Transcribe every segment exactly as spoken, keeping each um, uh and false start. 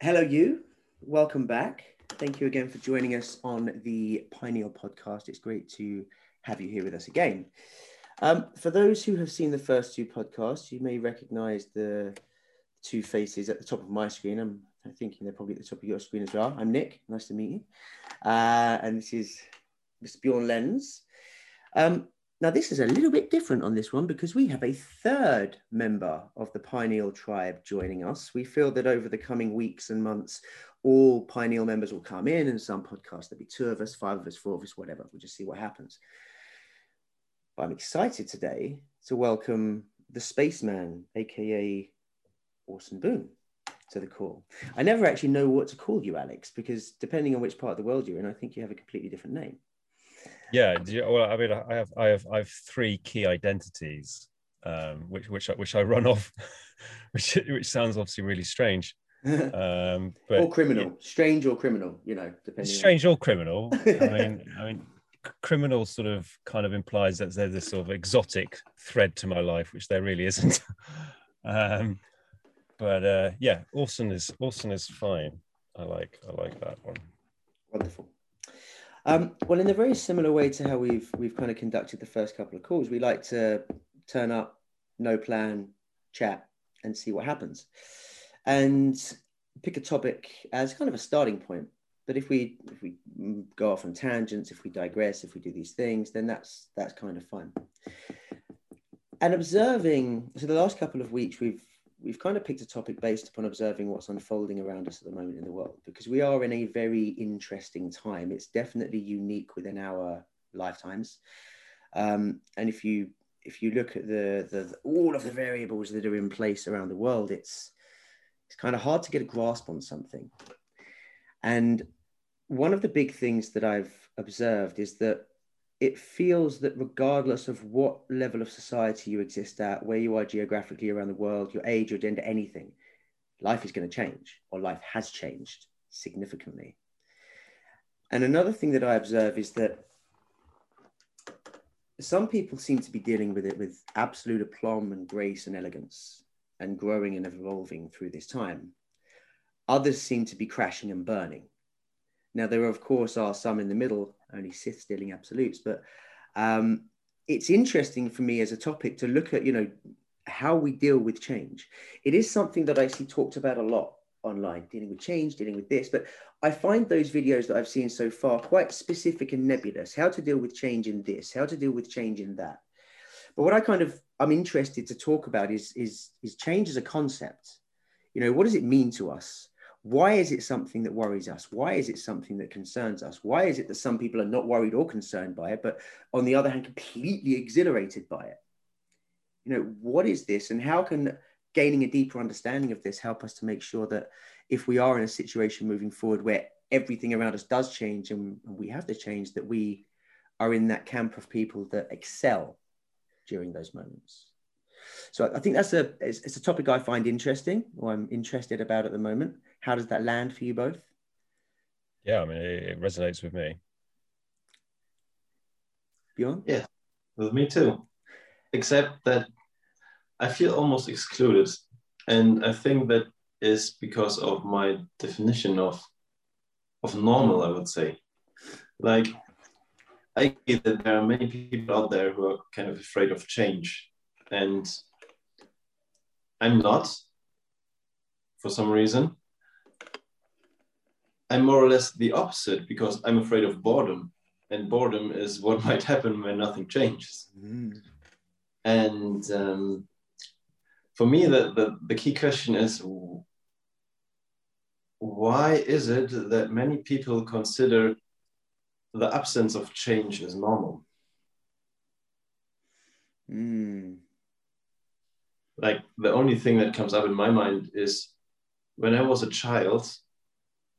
Hello, you. Welcome back. Thank you again for joining us on the Pineal podcast. It's great to have you here with us again. Um, for those who have seen the first two podcasts, you may recognize the two faces at the top of my screen. I'm, I'm thinking they're probably at the top of your screen as well. I'm Nick. Nice to meet you. Uh, and this is Mister Björn Lenz. Um, now, this is a little bit different on this one because we have a third member of the Pineal tribe joining us. We feel that over the coming weeks and months, all Pineal members will come in, and some podcasts, there'll be two of us, five of us, four of us, whatever. We'll just see what happens. But I'm excited today to welcome the spaceman, A K A Orson Boone, to the call. I never actually know what to call you, Alex, because depending on which part of the world you're in, I think you have a completely different name. Yeah, well, I mean, I have, I have, I have three key identities, um, which, which, which I run off, which, which sounds obviously really strange, um, but or criminal, yeah. strange or criminal, you know, depending. Strange on... or criminal. I mean, I mean, criminal sort of kind of implies that there's this sort of exotic thread to my life, which there really isn't. um, but uh, yeah, Orson is Orson is fine. I like, I like that one. Wonderful. Um, well, in a very similar way to how we've we've kind of conducted the first couple of calls, we like to turn up, no plan, chat, and see what happens, and pick a topic as kind of a starting point. But if we if we go off on tangents, if we digress, if we do these things, then that's that's kind of fun. And observing, so the last couple of weeks we've we've kind of picked a topic based upon observing what's unfolding around us at the moment in the world, because we are in a very interesting time. It's definitely unique within our lifetimes. Um, and if you if you look at the, the, the all of the variables that are in place around the world, it's it's kind of hard to get a grasp on something. And one of the big things that I've observed is that it feels that regardless of what level of society you exist at, where you are geographically around the world, your age, your gender, anything, life is going to change, or life has changed significantly. And another thing that I observe is that some people seem to be dealing with it with absolute aplomb and grace and elegance and growing and evolving through this time. Others seem to be crashing and burning. Now, there, of course, are some in the middle, only Sith stealing absolutes, but um, it's interesting for me as a topic to look at, you know, how we deal with change. It is something that I see talked about a lot online, dealing with change, dealing with this, but I find those videos that I've seen so far quite specific and nebulous, how to deal with change in this, how to deal with change in that. But what I kind of, I'm interested to talk about is, is, is change as a concept. You know, what does it mean to us? Why is it something that worries us? Why is it something that concerns us? Why is it that some people are not worried or concerned by it, but on the other hand, completely exhilarated by it? You know, what is this, and how can gaining a deeper understanding of this help us to make sure that if we are in a situation moving forward where everything around us does change and we have to change, that we are in that camp of people that excel during those moments? So I think that's a, it's, it's a topic I find interesting, or I'm interested about at the moment. How does that land for you both? Yeah, I mean, it, it resonates with me. Björn? Yeah, with me too. Except that I feel almost excluded. And I think that is because of my definition of, of normal, I would say. Like, I get that there are many people out there who are kind of afraid of change. And I'm not, for some reason. I'm more or less the opposite, because I'm afraid of boredom, and boredom is what might happen when nothing changes. Mm. And um, for me, the, the, the key question is, why is it that many people consider the absence of change as normal? Mm. Like, the only thing that comes up in my mind is when I was a child,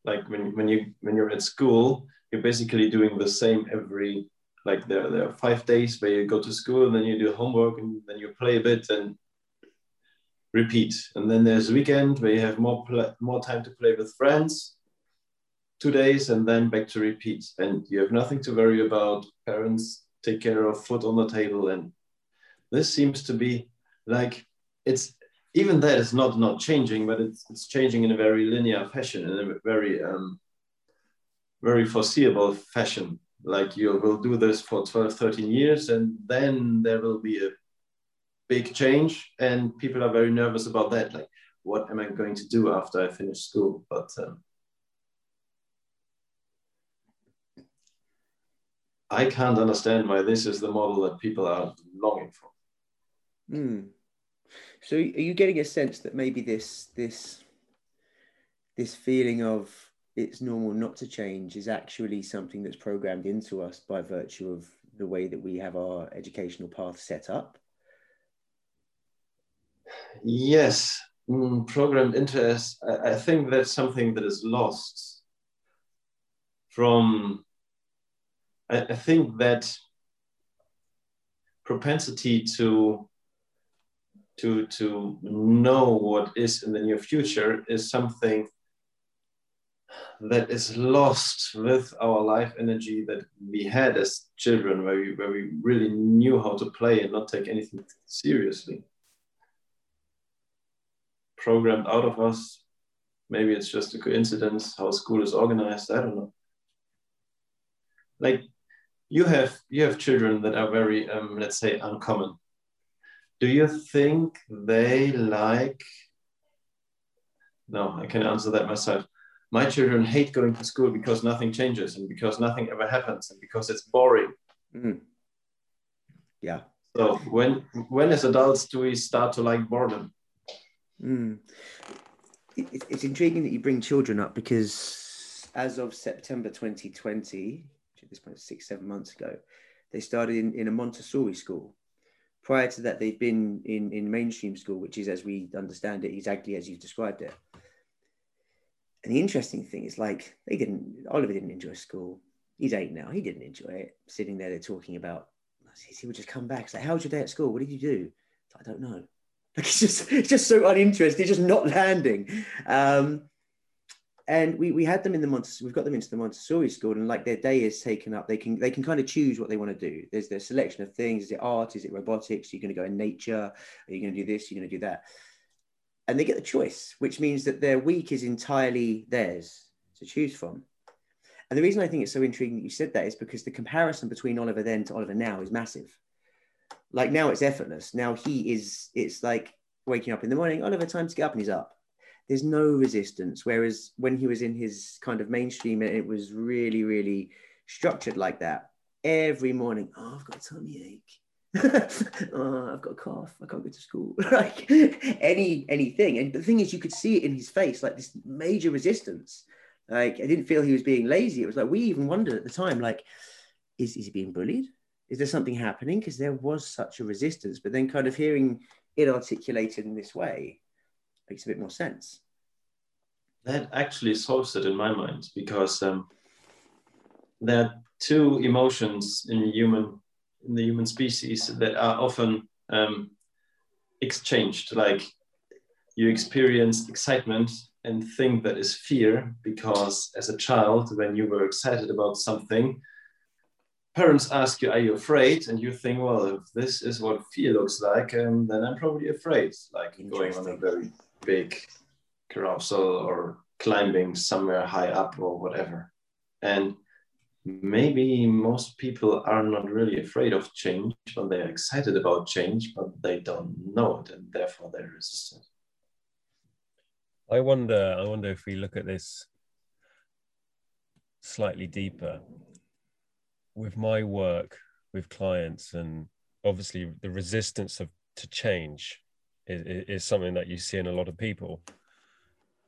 like when, when, you, when you're at school, you're basically doing the same every, like there, there are five days where you go to school and then you do homework and then you play a bit and repeat. And then there's a weekend where you have more, more time to play with friends, two days and then back to repeat. And you have nothing to worry about. Parents take care of food on the table. And this seems to be like, it's even that is not not changing, but it's it's changing in a very linear fashion, in a very um, very foreseeable fashion. Like you will do this for twelve, thirteen years, and then there will be a big change, and people are very nervous about that. Like, what am I going to do after I finish school? But um, I can't understand why this is the model that people are longing for. Mm. So are you getting a sense that maybe this, this, this feeling of it's normal not to change is actually something that's programmed into us by virtue of the way that we have our educational path set up? Yes, mm, programmed into us. I, I think that's something that is lost from... I, I think that propensity to to to know what is in the near future is something that is lost with our life energy that we had as children, where we, where we really knew how to play and not take anything seriously. Programmed out of us. Maybe it's just a coincidence how school is organized, I don't know. Like you have, you have children that are very, um, let's say, uncommon. Do you think they like, no, I can answer that myself. My children hate going to school because nothing changes and because nothing ever happens and because it's boring. Mm. Yeah. So when, when as adults do we start to like boredom? Mm. It, it's intriguing that you bring children up, because as of September twenty twenty, which at this point is six, seven months ago, they started in, in a Montessori school. Prior to that, they've been in, in mainstream school, which is, as we understand it, exactly as you've described it. And the interesting thing is, like, they didn't, Oliver didn't enjoy school. He's eight now. He didn't enjoy it. Sitting there, they're talking about, he would just come back. It's like, how was your day at school? What did you do? I don't know. Like, it's just, it's just so uninteresting. It's just not landing. Um, and we we had them in the Montessori, we've got them into the Montessori school, and like their day is taken up. They can they can kind of choose what they want to do. There's their selection of things. Is it art? Is it robotics? Are you going to go in nature? Are you going to do this? Are you going to do that? And they get the choice, which means that their week is entirely theirs to choose from. And the reason I think it's so intriguing that you said that is because the comparison between Oliver then to Oliver now is massive. Like now it's effortless. Now he is, it's like waking up in the morning, Oliver, time to get up, and he's up. There's no resistance. Whereas when he was in his kind of mainstream, it was really, really structured like that. Every morning, oh, I've got a tummy ache. Oh, I've got a cough. I can't go to school. Like any, anything. And the thing is, you could see it in his face, like this major resistance. Like I didn't feel he was being lazy. It was like, we even wondered at the time, like, is, is he being bullied? Is there something happening? Because there was such a resistance, but then kind of hearing it articulated in this way makes a bit more sense. That actually solves it in my mind, because um, there are two emotions in human in the human species that are often um, exchanged. Like you experience excitement and think that is fear, because as a child, when you were excited about something, parents ask you, are you afraid? And you think, well, if this is what fear looks like, um, then I'm probably afraid, like going on a very big carousel or climbing somewhere high up or whatever. And maybe most people are not really afraid of change, but they're excited about change, but they don't know it, and therefore they're resistant. I wonder, I wonder if we look at this slightly deeper. With my work with clients, and obviously the resistance of to change is, is something that you see in a lot of people.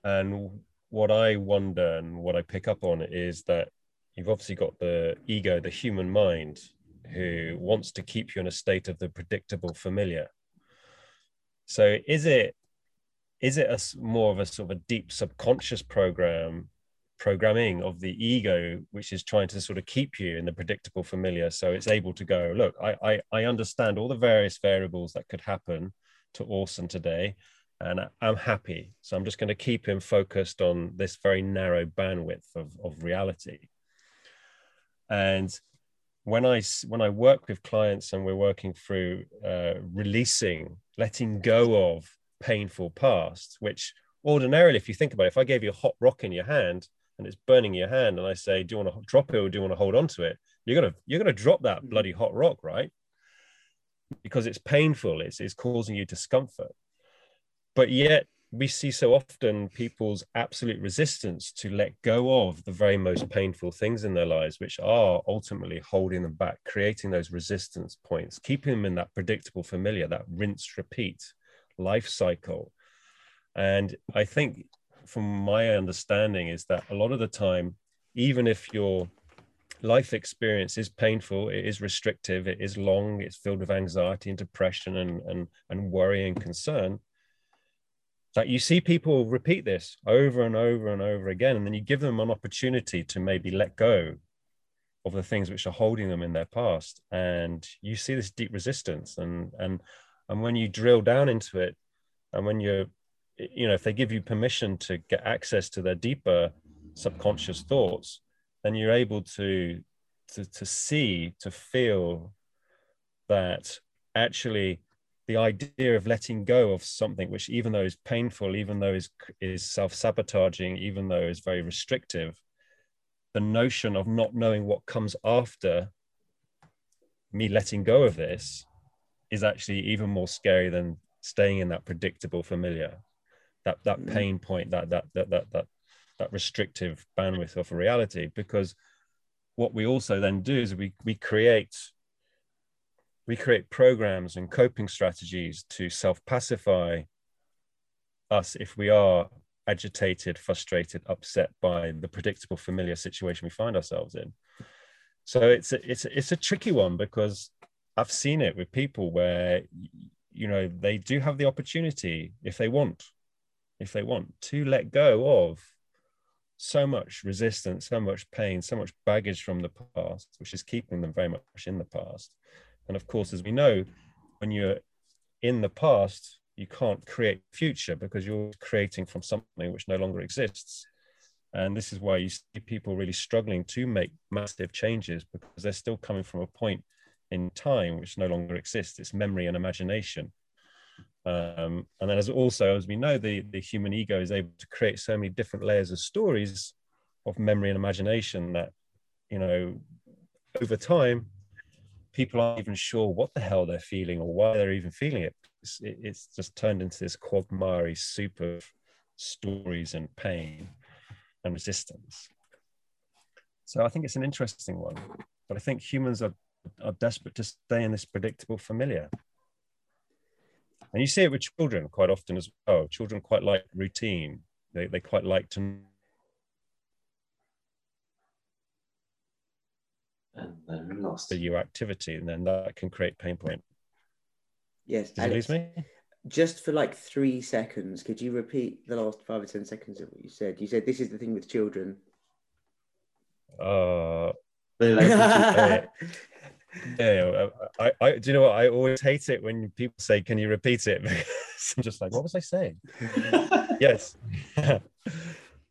And what I wonder and what I pick up on is that you've obviously got the ego, the human mind, who wants to keep you in a state of the predictable familiar. So is it is it a more of a sort of a deep subconscious program programming of the ego, which is trying to sort of keep you in the predictable familiar, so it's able to go, look, I I, I understand all the various variables that could happen to Orson today, and I, I'm happy, so I'm just going to keep him focused on this very narrow bandwidth of, of reality. And when I when I work with clients and we're working through uh, releasing, letting go of painful past, which ordinarily, if you think about it, if I gave you a hot rock in your hand and it's burning your hand and I say, do you want to drop it or do you want to hold on to it? You're going to, you're going to drop that bloody hot rock, right? Because it's painful. It's, it's causing you discomfort. But yet we see so often people's absolute resistance to let go of the very most painful things in their lives, which are ultimately holding them back, creating those resistance points, keeping them in that predictable familiar, that rinse, repeat life cycle. And I think from my understanding is that a lot of the time, even if your life experience is painful, it is restrictive, it is long, it's filled with anxiety and depression and, and, and worry and concern, that you see people repeat this over and over and over again, and then you give them an opportunity to maybe let go of the things which are holding them in their past. And you see this deep resistance. And, and, and when you drill down into it, and when you're, you know, if they give you permission to get access to their deeper subconscious thoughts, then you're able to, to, to see, to feel that actually the idea of letting go of something which, even though is painful, even though is is self-sabotaging, even though is very restrictive, the notion of not knowing what comes after me letting go of this is actually even more scary than staying in that predictable familiar, that that pain point, that that that that that that restrictive bandwidth of reality. Because what we also then do is we we create We create programs and coping strategies to self-pacify us if we are agitated, frustrated, upset by the predictable, familiar situation we find ourselves in. So it's a, it's a, it's a tricky one, because I've seen it with people where, you know, they do have the opportunity, if they want, if they want to let go of so much resistance, so much pain, so much baggage from the past, which is keeping them very much in the past. And of course, as we know, when you're in the past, you can't create future, because you're creating from something which no longer exists. And this is why you see people really struggling to make massive changes, because they're still coming from a point in time which no longer exists. It's memory and imagination. Um, and then as also, as we know, the, the human ego is able to create so many different layers of stories of memory and imagination that, you know, over time, people aren't even sure what the hell they're feeling or why they're even feeling it. It's, it's just turned into this quagmire soup of stories and pain and resistance. So I think it's an interesting one, but I think humans are, are desperate to stay in this predictable familiar. And you see it with children quite often as well. Children quite like routine. They, they quite like to... And then lost the your activity, and then that can create pain point. Yes. Did you lose me? Just for like three seconds, could you repeat the last five or ten seconds of what you said? You said this is the thing with children. Uh, like, yeah, yeah I, I, do you know what? I always hate it when people say, "Can you repeat it?" Because I'm just like, "What was I saying?" Yes.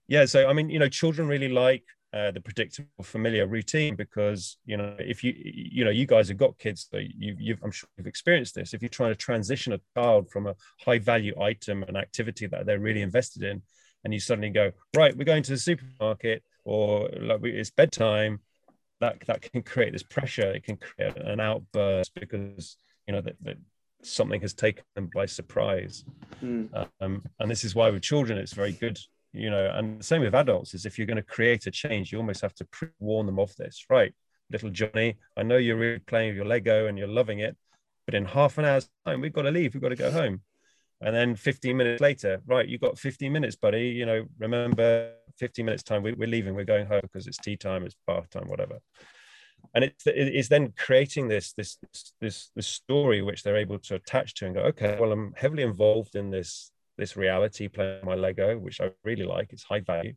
Yeah. So I mean, you know, children really like. Uh, the predictable familiar routine, because you know if you you know you guys have got kids, so you, you've I'm sure you've experienced this. If you're trying to transition a child from a high value item, an activity that they're really invested in, and you suddenly go, right, we're going to the supermarket, or like we, it's bedtime, that that can create this pressure. It can create an outburst, because you know that, that something has taken them by surprise. Mm. Um, and this is why with children it's very good. You know, and the same with adults is if you're going to create a change, you almost have to pre-warn them of this, right? Little Johnny, I know you're really playing with your Lego and you're loving it, but in half an hour's time, we've got to leave, we've got to go home. And then fifteen minutes later, right, you've got fifteen minutes, buddy, you know, remember fifteen minutes time, we, we're leaving, we're going home because it's tea time, it's bath time, whatever. And it's, it's then creating this, this, this, this story which they're able to attach to and go, okay, well, I'm heavily involved in this this reality playing my Lego, which I really like, it's high value,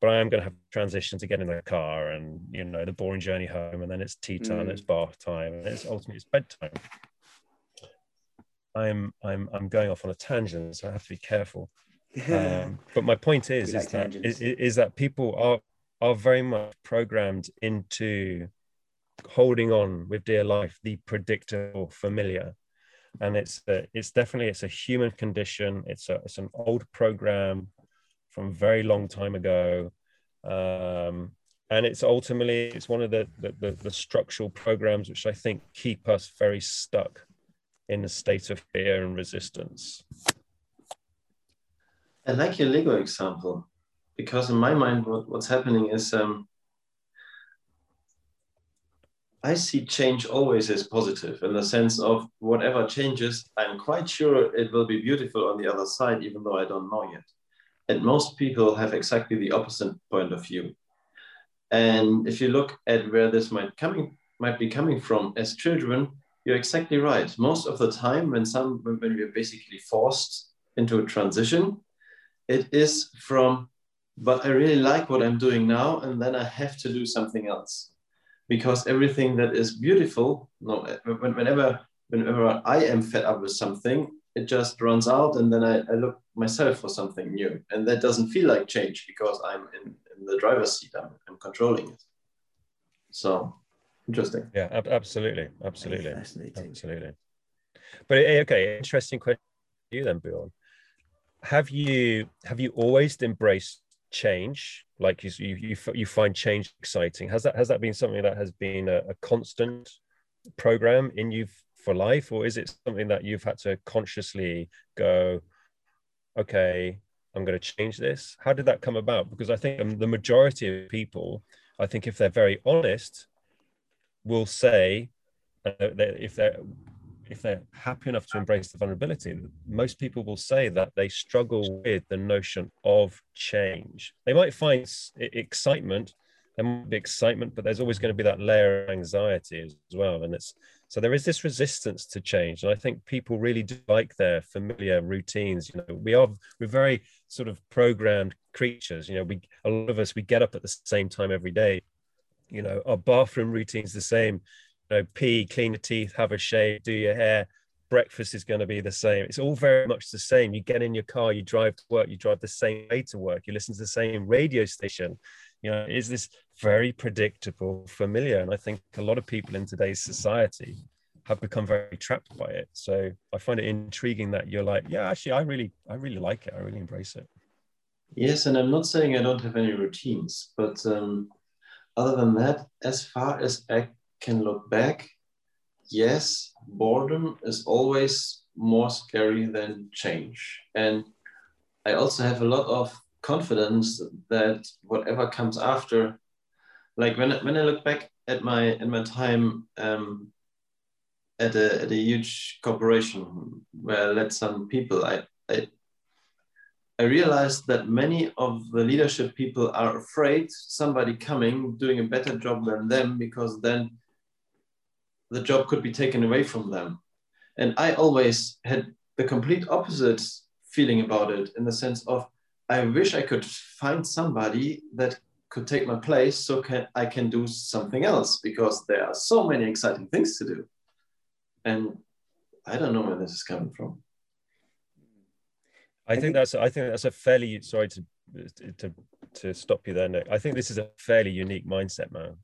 but I am going to have transition to get in the car and, you know, the boring journey home, and then it's tea time, mm. it's bath time, and it's ultimately it's bedtime. I'm, I'm, I'm going off on a tangent, so I have to be careful. Um, but my point is, is, that, is, is that people are, are very much programmed into holding on with dear life, the predictable familiar. And it's a, it's definitely it's a human condition. It's a it's an old program from a very long time ago, um, and it's ultimately it's one of the the, the the structural programs which I think keep us very stuck in a state of fear and resistance. I like your Lego example, because in my mind, what, what's happening is um, I see change always as positive, in the sense of whatever changes, I'm quite sure it will be beautiful on the other side, even though I don't know yet. And most people have exactly the opposite point of view. And if you look at where this might coming might be coming from as children, you're exactly right. Most of the time, when some when we're basically forced into a transition, it is from, but I really like what I'm doing now, and then I have to do something else. Because everything that is beautiful, no, whenever, whenever I am fed up with something, it just runs out, and then I, I look myself for something new. And that doesn't feel like change, because I'm in, in the driver's seat, I'm, I'm controlling it. So, interesting. Yeah, ab absolutely, absolutely, absolutely. But okay, interesting question to you then, Bjorn. Have you, have you always embraced change? Like you, you, you find change exciting. Has that, has that been something that has been a, a constant program in you for life? Or is it something that you've had to consciously go, okay, I'm going to change this? How did that come about? Because I think the majority of people, I think if they're very honest, will say, uh, that if they're, if they're happy enough to embrace the vulnerability, most people will say that they struggle with the notion of change. They might find excitement, there might be excitement, but there's always going to be that layer of anxiety as well. And it's, so there is this resistance to change. And I think people really do like their familiar routines. You know, we are, we're very sort of programmed creatures. You know, we, a lot of us, we get up at the same time every day. You know, our bathroom routine's the same. You know, pee, clean your teeth, have a shave, do your hair. Breakfast is going to be the same. It's all very much the same. You get in your car, you drive to work, you drive the same way to work, you listen to the same radio station. You know, is this very predictable, familiar? And I think a lot of people in today's society have become very trapped by it. So I find it intriguing that you're like, yeah, actually, I really, I really like it. I really embrace it. Yes, and I'm not saying I don't have any routines, but um, other than that, as far as I can look back, yes, boredom is always more scary than change. And I also have a lot of confidence that whatever comes after, like when, when I look back at my, at my time um, at, a, at a huge corporation where I led some people, I, I, I realized that many of the leadership people are afraid somebody coming, doing a better job than them, because then the job could be taken away from them. And I always had the complete opposite feeling about it, in the sense of, I wish I could find somebody that could take my place so can, I can do something else, because there are so many exciting things to do. And I don't know where this is coming from. I think that's, I think that's a fairly, sorry to, to, to stop you there, Nick. I think this is a fairly unique mindset, man.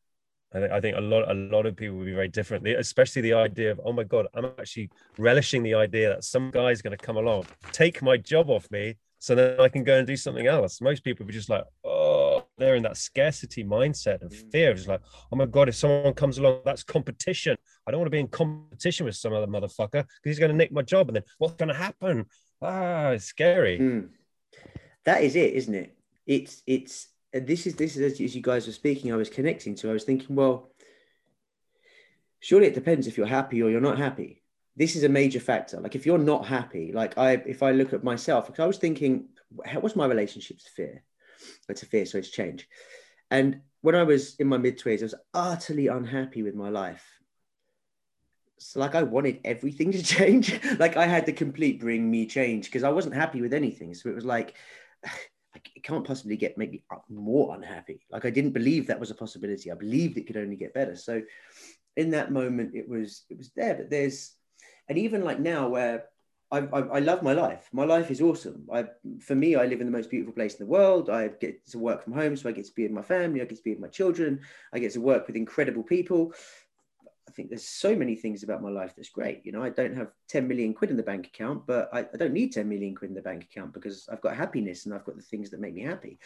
I think, I think a lot, a lot of people will be very different, especially the idea of, oh my God, I'm actually relishing the idea that some guy's going to come along, take my job off me, so that I can go and do something else. Most people are just like, oh, they're in that scarcity mindset of fear. It's like, oh my God, if someone comes along, that's competition. I don't want to be in competition with some other motherfucker, because he's going to nick my job. And then what's going to happen? Ah, it's scary. Mm. That is it, isn't it? It's, it's, and this is, this is, as you guys were speaking, I was connecting to, I was thinking, well, surely it depends if you're happy or you're not happy. This is a major factor. Like if you're not happy, like I, if I look at myself, because I was thinking, how, what's my relationship to fear? It's a fear, so it's change. And when I was in my mid twenties, I was utterly unhappy with my life. So like I wanted everything to change. Like I had the complete bring me change, because I wasn't happy with anything. So it was like, it can't possibly get make me more unhappy. Like I didn't believe that was a possibility. I believed it could only get better. So in that moment, it was it was there. But there's, and even like now where I, I, I love my life. My life is awesome. I for me, I live in the most beautiful place in the world. I get to work from home, so I get to be with my family. I get to be with my children. I get to work with incredible people. I think there's so many things about my life that's great. You know, I don't have ten million quid in the bank account, but I, I don't need ten million quid in the bank account because I've got happiness and I've got the things that make me happy.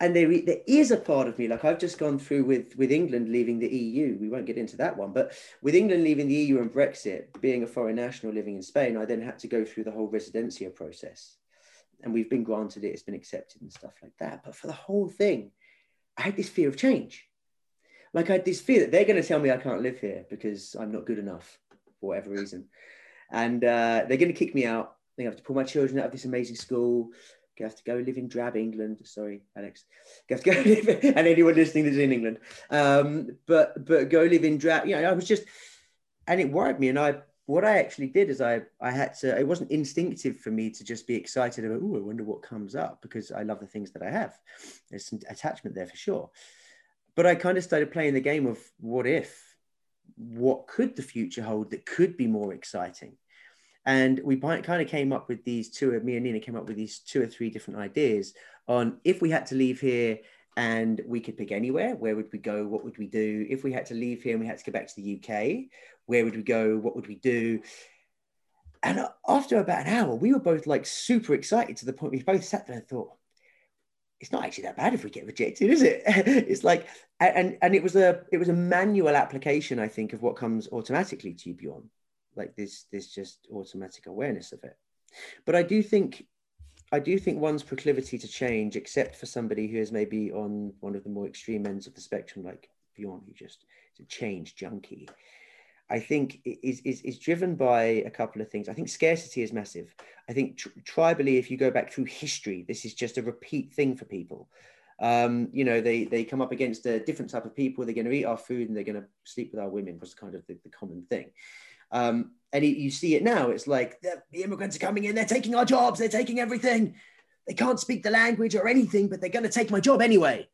And there, there is a part of me, like I've just gone through with, with England leaving the E U. We won't get into that one, but with England leaving the E U and Brexit, being a foreign national living in Spain, I then had to go through the whole residencia process. And we've been granted it, it's been accepted and stuff like that. But for the whole thing, I had this fear of change. Like I had this fear that they're going to tell me I can't live here because I'm not good enough for whatever reason. And uh, they're going to kick me out. They have to pull my children out of this amazing school. You have to go live in drab England. Sorry, Alex. You have to go live in, and anyone listening that's in England. Um, but but go live in drab. You know, I was just, and it worried me. And I, what I actually did is I I had to. It wasn't instinctive for me to just be excited about, oh, I wonder what comes up, because I love the things that I have. There's some attachment there for sure. But I kind of started playing the game of what if, what could the future hold that could be more exciting? And we kind of came up with these two, me and Nina came up with these two or three different ideas on if we had to leave here and we could pick anywhere, where would we go? What would we do? If we had to leave here and we had to go back to the U K, where would we go? What would we do? And after about an hour, we were both like super excited to the point we both sat there and thought, it's not actually that bad if we get rejected, is it? It's like, and and it was a it was a manual application, I think, of what comes automatically to you, Bjorn. Like this, this just automatic awareness of it. But I do think, I do think one's proclivity to change, except for somebody who is maybe on one of the more extreme ends of the spectrum, like Bjorn, who just is a change junkie, I think is is is driven by a couple of things. I think scarcity is massive. I think tri tribally, if you go back through history, this is just a repeat thing for people. Um, you know, they they come up against a different type of people. They're going to eat our food and they're going to sleep with our women. Was kind of the, the common thing. Um, and it, you see it now. It's like the, the immigrants are coming in. They're taking our jobs. They're taking everything. They can't speak the language or anything, but they're going to take my job anyway.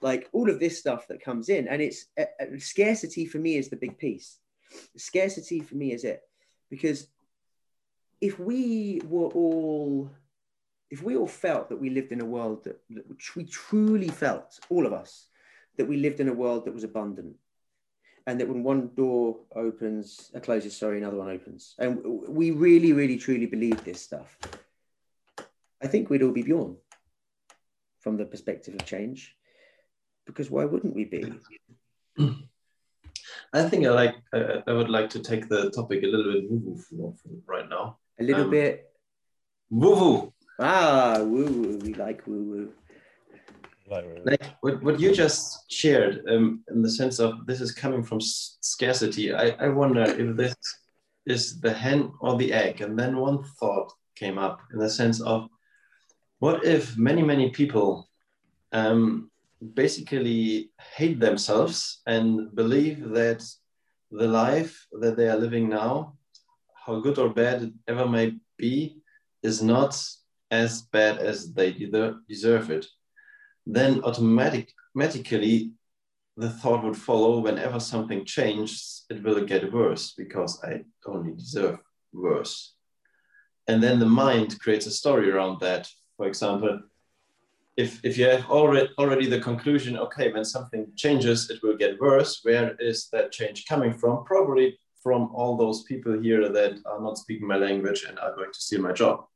Like all of this stuff that comes in, and it's uh, scarcity for me is the big piece. Scarcity for me is it, because if we were all, if we all felt that we lived in a world that, that we truly felt, all of us, that we lived in a world that was abundant, and that when one door opens, uh, closes, sorry, another one opens, and we really, really, truly believe this stuff, I think we'd all be Bjorn from the perspective of change, because why wouldn't we be? I think I like. Uh, I would like to take the topic a little bit woo-woo for, for right now. A little um, bit woo-woo. Ah, woo-woo. We like woo-woo. Like, like what, what you just shared, um, in the sense of this is coming from scarcity. I, I wonder if this is the hen or the egg. And then one thought came up in the sense of, what if many, many people um, basically hate themselves and believe that the life that they are living now, how good or bad it ever may be, is not as bad as they de- deserve it. Then automatic, automatically the thought would follow, whenever something changes, it will get worse because I only deserve worse. And then the mind creates a story around that. For example, If, if you have already, already the conclusion, okay, when something changes, it will get worse, where is that change coming from? Probably from all those people here that are not speaking my language and are going to steal my job.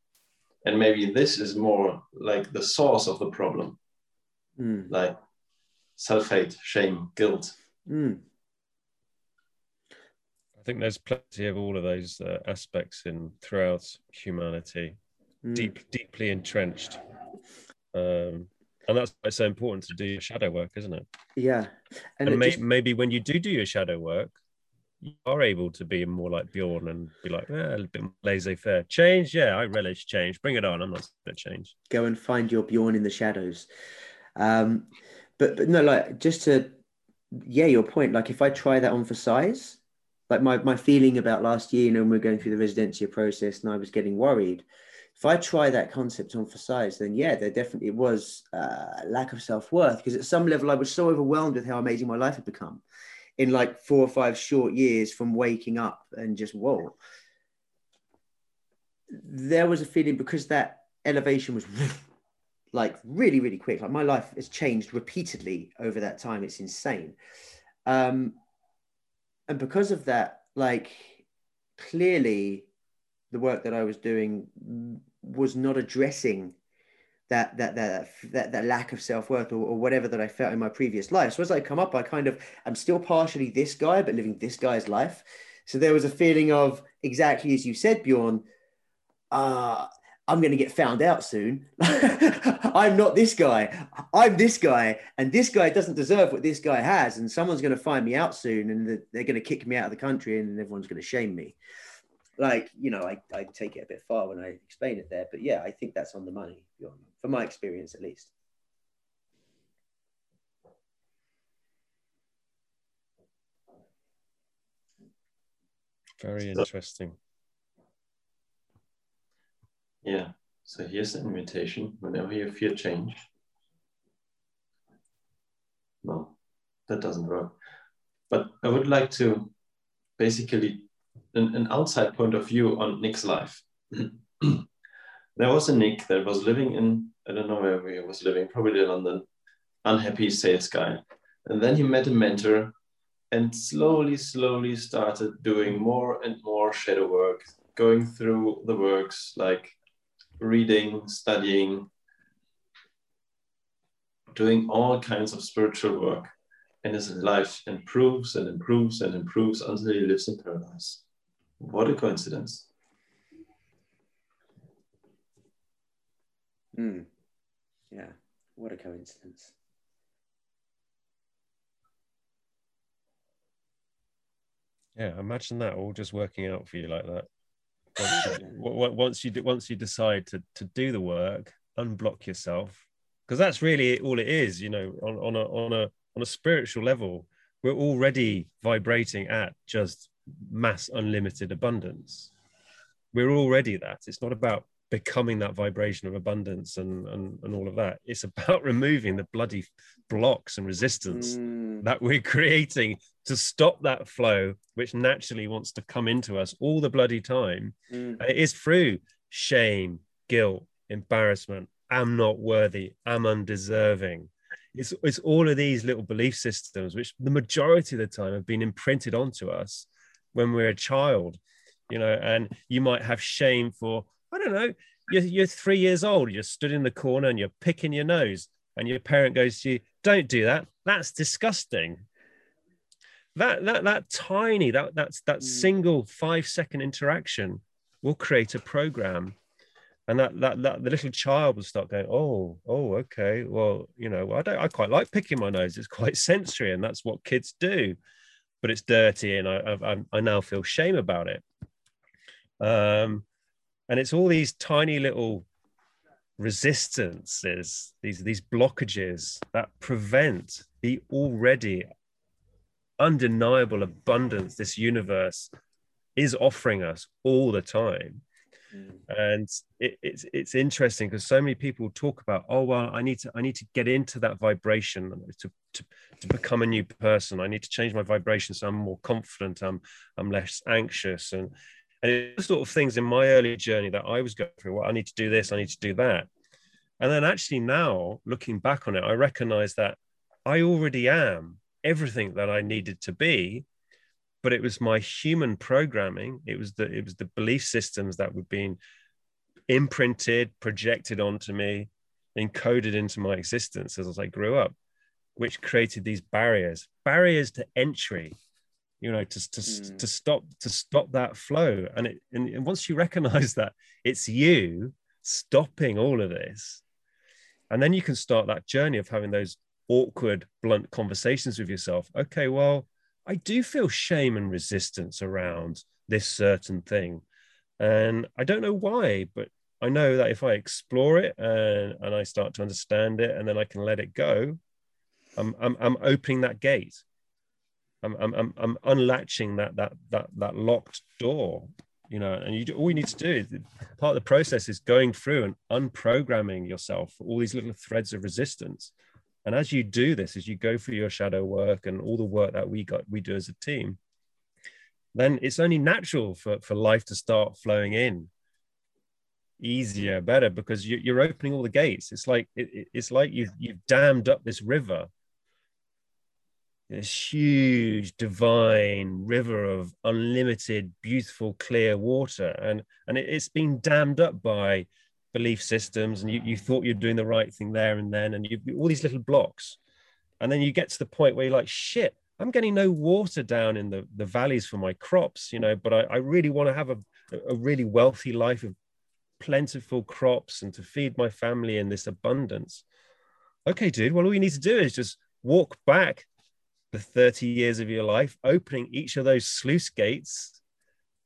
And maybe this is more like the source of the problem. Mm. Like self-hate, shame, guilt. Mm. I think there's plenty of all of those uh, aspects in throughout humanity, mm. deep, deeply entrenched. Um, and that's why it's so important to do your shadow work, isn't it? Yeah. And, and it may, just... maybe when you do do your shadow work, you are able to be more like Bjorn and be like, eh, a little bit laissez-faire. Change, yeah, I relish change. Bring it on. I'm not going to change. Go and find your Bjorn in the shadows. Um, but, but no, like, just to, yeah, your point, like, if I try that on for size, like my, my feeling about last year, you know, when we were going through the residencia process and I was getting worried, if I try that concept on for size, then yeah, there definitely was a lack of self-worth, because at some level I was so overwhelmed with how amazing my life had become in like four or five short years from waking up and just, whoa. There was a feeling, because that elevation was like really, really quick. Like my life has changed repeatedly over that time. It's insane. Um, and because of that, like, clearly the work that I was doing was not addressing that that that that, that lack of self-worth, or, or whatever that I felt in my previous life. So as I come up, I kind of I'm still partially this guy, but living this guy's life. So there was a feeling of, exactly as you said, Bjorn, uh, I'm going to get found out soon. I'm not this guy. I'm this guy. And this guy doesn't deserve what this guy has. And someone's going to find me out soon. And they're going to kick me out of the country, and everyone's going to shame me. Like, you know, I, I take it a bit far when I explain it there. But yeah, I think that's on the money, for my experience, at least. Very interesting. Yeah, so here's an invitation. Whenever you fear change. No, that doesn't work. But I would like to basically an, an outside point of view on Nick's life. There was a Nick that was living in, I don't know where he was living, probably in London, unhappy sales guy. And then he met a mentor and slowly, slowly started doing more and more shadow work, going through the works, like reading, studying, doing all kinds of spiritual work, and his life improves and improves and improves until he lives in paradise. What a coincidence. Mm. Yeah, what a coincidence. Yeah, imagine that all just working out for you like that. Once you, once you, do, once you decide to, to do the work, unblock yourself, because that's really all it is, you know, on, on, a, on, a, on a spiritual level, we're already vibrating at just mass unlimited abundance. We're already that. It's not about becoming that vibration of abundance and, and, and all of that. It's about removing the bloody blocks and resistance mm. that we're creating to stop that flow, which naturally wants to come into us all the bloody time. Mm. And it is through shame, guilt, embarrassment. I'm not worthy. I'm undeserving. It's, it's all of these little belief systems, which the majority of the time have been imprinted onto us when we're a child, you know, and you might have shame for, I don't know, you're, you're three years old, you're stood in the corner and you're picking your nose and your parent goes to you, don't do that, that's disgusting. That that that tiny, that, that's, that single five second interaction will create a program. And that, that, that the little child will start going, oh, oh, okay, well, you know, I don't, I quite like picking my nose, it's quite sensory and that's what kids do, but it's dirty and I, I, I now feel shame about it. Um, And it's all these tiny little resistances, these, these blockages that prevent the already undeniable abundance this universe is offering us all the time. Mm. And it, it's, it's interesting because so many people talk about, oh, well, I need to, I need to get into that vibration to, to, to become a new person. I need to change my vibration so I'm more confident, I'm, I'm less anxious. And And it was sort of things in my early journey that I was going through, well, I need to do this, I need to do that. And then actually now, looking back on it, I recognize that I already am everything that I needed to be, but it was my human programming. It was the, it was the belief systems that were being imprinted, projected onto me, encoded into my existence as I grew up, which created these barriers, barriers to entry. You know, to to, mm. to stop to stop that flow, and it and once you recognize that it's you stopping all of this, and then you can start that journey of having those awkward, blunt conversations with yourself. Okay, well, I do feel shame and resistance around this certain thing, and I don't know why, but I know that if I explore it and and I start to understand it, and then I can let it go, I'm I'm, I'm opening that gate. I'm, I'm, I'm unlatching that, that, that, that locked door, you know, and you do, all you need to do is part of the process is going through and unprogramming yourself for all these little threads of resistance. And as you do this, as you go through your shadow work and all the work that we got, we do as a team, then it's only natural for, for life to start flowing in easier, better, because you, you're opening all the gates. It's like, it, it's like you've, you've dammed up this river. this huge divine river of unlimited, beautiful, clear water. And, and it, it's been dammed up by belief systems. And you, you thought you're doing the right thing there and then, and you all these little blocks. And then you get to the point where you're like, shit, I'm getting no water down in the, the valleys for my crops, you know, but I, I really want to have a, a really wealthy life of plentiful crops and to feed my family in this abundance. Okay, dude, well, all you need to do is just walk back the thirty years of your life, opening each of those sluice gates,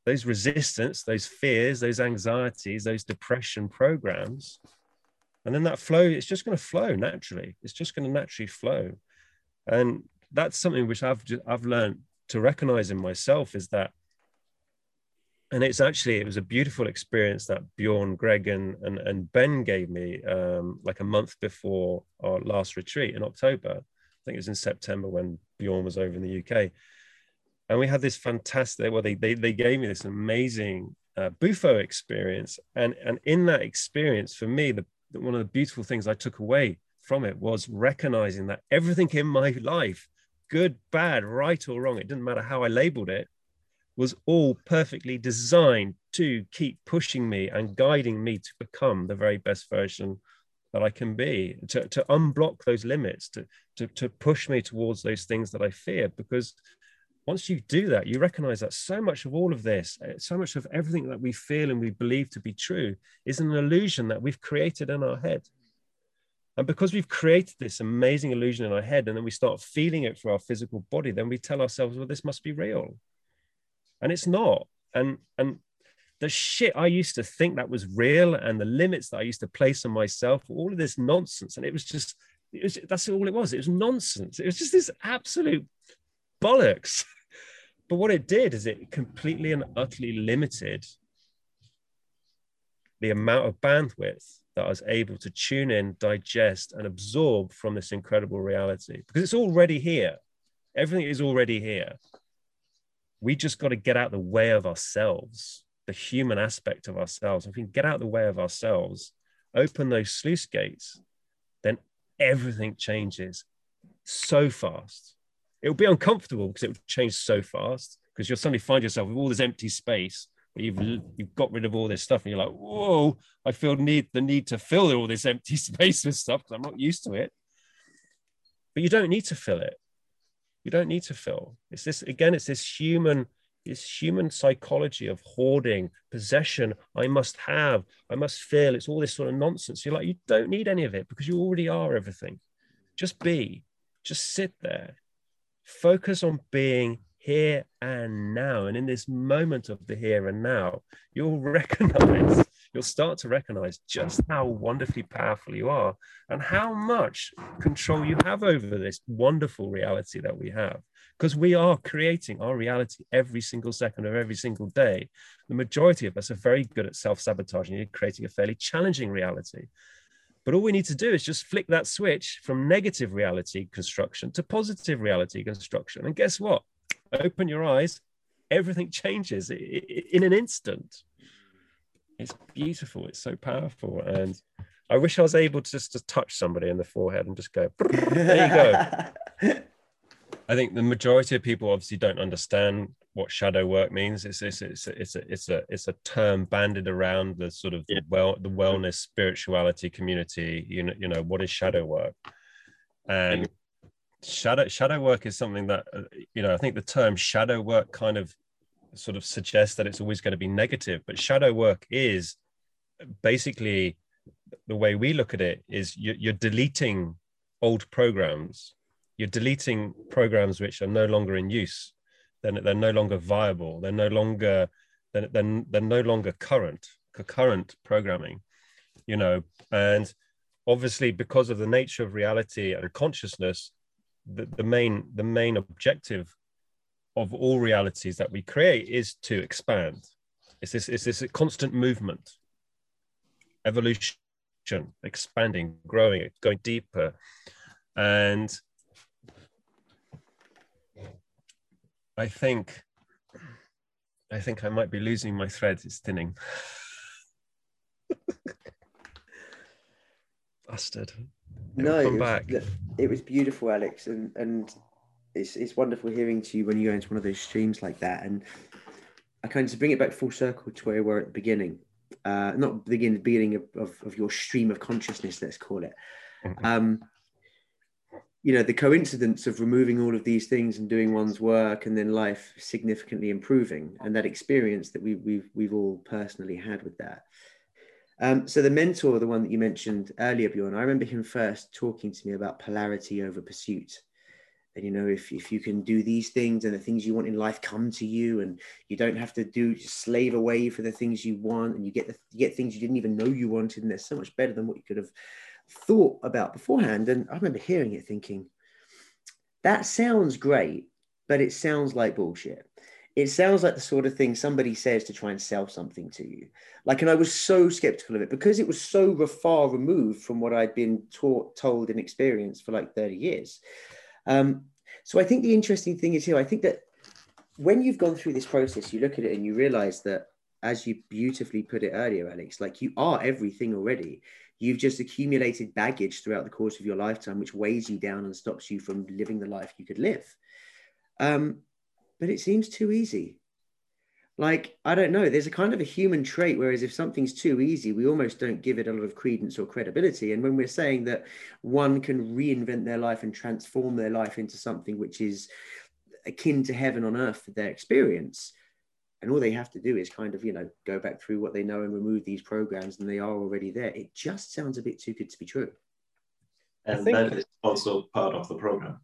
those resistance, those fears, those anxieties, those depression programs. And then that flow, it's just going to flow naturally. It's just going to naturally flow. And that's something which I've I've learned to recognize in myself, is that, and it's actually, it was a beautiful experience that Bjorn, Greg, and, and, and Ben gave me um, like a month before our last retreat in October. I think it was in September when Bjorn was over in the U K. And we had this fantastic, well, they they, they gave me this amazing uh, bufo experience. And, and in that experience, for me, the one of the beautiful things I took away from it was recognizing that everything in my life, good, bad, right or wrong, it didn't matter how I labeled it, was all perfectly designed to keep pushing me and guiding me to become the very best version that I can be, to, to unblock those limits, to, to, to push me towards those things that I fear. Because once you do that, you recognize that so much of all of this, so much of everything that we feel and we believe to be true is an illusion that we've created in our head. And because we've created this amazing illusion in our head, and then we start feeling it through our physical body, then we tell ourselves, well, this must be real. And it's not. And, and the shit I used to think that was real, and the limits that I used to place on myself, all of this nonsense. And it was just, it was, that's all it was. It was nonsense. It was just this absolute bollocks. But what it did is it completely and utterly limited the amount of bandwidth that I was able to tune in, digest, and absorb from this incredible reality. Because it's already here. Everything is already here. We just got to get out the way of ourselves, the human aspect of ourselves. If we can get out the way of ourselves, open those sluice gates, then everything changes so fast. It'll be uncomfortable because it will change so fast, because you'll suddenly find yourself with all this empty space, but you've, you've got rid of all this stuff, and you're like, whoa, I feel need, the need to fill all this empty space with stuff because I'm not used to it. But you don't need to fill it. You don't need to fill. It's this, again, it's this human, this human psychology of hoarding, possession, I must have, I must feel. It's all this sort of nonsense. You're like, you don't need any of it because you already are everything. Just be, just sit there. Focus on being here and now. And in this moment of the here and now, you'll recognize, you'll start to recognize just how wonderfully powerful you are and how much control you have over this wonderful reality that we have. Because we are creating our reality every single second of every single day. The majority of us are very good at self-sabotaging and creating a fairly challenging reality. But all we need to do is just flick that switch from negative reality construction to positive reality construction. And guess what? Open your eyes. Everything changes in an instant. It's beautiful. It's so powerful. And I wish I was able to just to touch somebody in the forehead and just go, there you go. I think the majority of people obviously don't understand what shadow work means. It's, it's, it's, it's, a, it's, a, it's a term banded around the sort of yeah. well, the wellness, spirituality community. You know, you know, what is shadow work? And shadow, shadow work is something that, you know, I think the term shadow work kind of sort of suggests that it's always going to be negative, but shadow work is basically, the way we look at it is you're, you're deleting old programs, you're deleting programs which are no longer in use, then they're no longer viable, they're no longer then they're, they're no longer current current programming, you know. And obviously, because of the nature of reality and consciousness, the, the main the main objective of all realities that we create is to expand. It's this, it's this constant movement, evolution, expanding, growing, going deeper. And I think, I think I might be losing my thread. It's thinning. Bastard. No, it was, it was beautiful, Alex. And, and it's it's wonderful hearing to you when you go into one of those streams like that. And I kind of bring it back full circle to where we were at the beginning, uh, not begin the beginning of, of, of your stream of consciousness, let's call it. Um, you know, the coincidence of removing all of these things and doing one's work and then life significantly improving, and that experience that we, we've, we've all personally had with that. Um, so the mentor, the one that you mentioned earlier, Bjorn, I remember him first talking to me about polarity over pursuit. And, you know, if, if you can do these things and the things you want in life come to you, and you don't have to do just slave away for the things you want, and you get the, you get things you didn't even know you wanted, and they're so much better than what you could have thought about beforehand. And I remember hearing it thinking, that sounds great, but it sounds like bullshit. It sounds like the sort of thing somebody says to try and sell something to you. Like, and I was so skeptical of it because it was so far removed from what I'd been taught, told, and experienced for like thirty years. Um, so I think the interesting thing is here, I think that when you've gone through this process, you look at it and you realize that, as you beautifully put it earlier, Alex, like you are everything already. You've just accumulated baggage throughout the course of your lifetime, which weighs you down and stops you from living the life you could live. Um, But it seems too easy. Like, I don't know, there's a kind of a human trait, whereas if something's too easy, we almost don't give it a lot of credence or credibility. And when we're saying that one can reinvent their life and transform their life into something which is akin to heaven on earth for their experience, and all they have to do is kind of, you know, go back through what they know and remove these programs, and they are already there. It just sounds a bit too good to be true. I think that is also part of the program.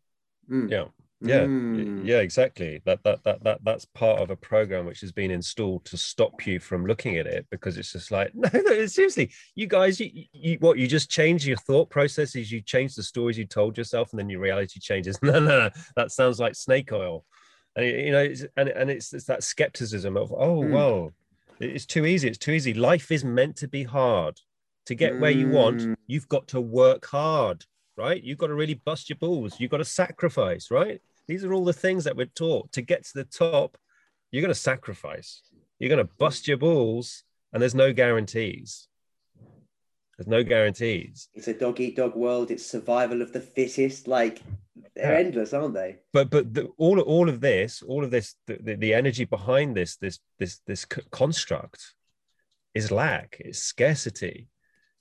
Mm. Yeah. Yeah, mm. yeah, exactly. That, that that that that's part of a program which has been installed to stop you from looking at it, because it's just like, no, no, seriously, you guys, you, you what you just change your thought processes, you change the stories you told yourself, and then your reality changes. No, no, no, that sounds like snake oil, and you know, it's, and and it's it's that skepticism of oh mm. well, it's too easy, it's too easy. Life is meant to be hard. To get mm. where you want, you've got to work hard, right? You've got to really bust your balls. You've got to sacrifice, right? These are all the things that we're taught. To get to the top, you're going to sacrifice. You're going to bust your balls, and there's no guarantees. There's no guarantees. It's a dog-eat-dog world. It's survival of the fittest. Like, they're yeah. endless, aren't they? But but the, all all of this, all of this, the, the, the energy behind this this this this construct is lack. It's scarcity.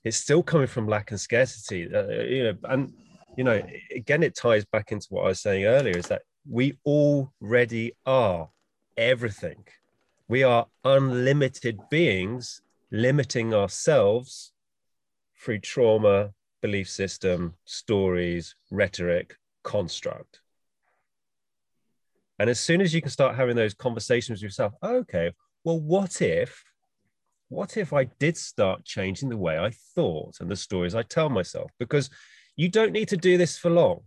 It's still coming from lack and scarcity. Uh, you know, and. You know, again, it ties back into what I was saying earlier, is that we already are everything. We are unlimited beings limiting ourselves through trauma, belief system, stories, rhetoric, construct. And as soon as you can start having those conversations with yourself, okay, well, what if, what if I did start changing the way I thought and the stories I tell myself? Because you don't need to do this for long.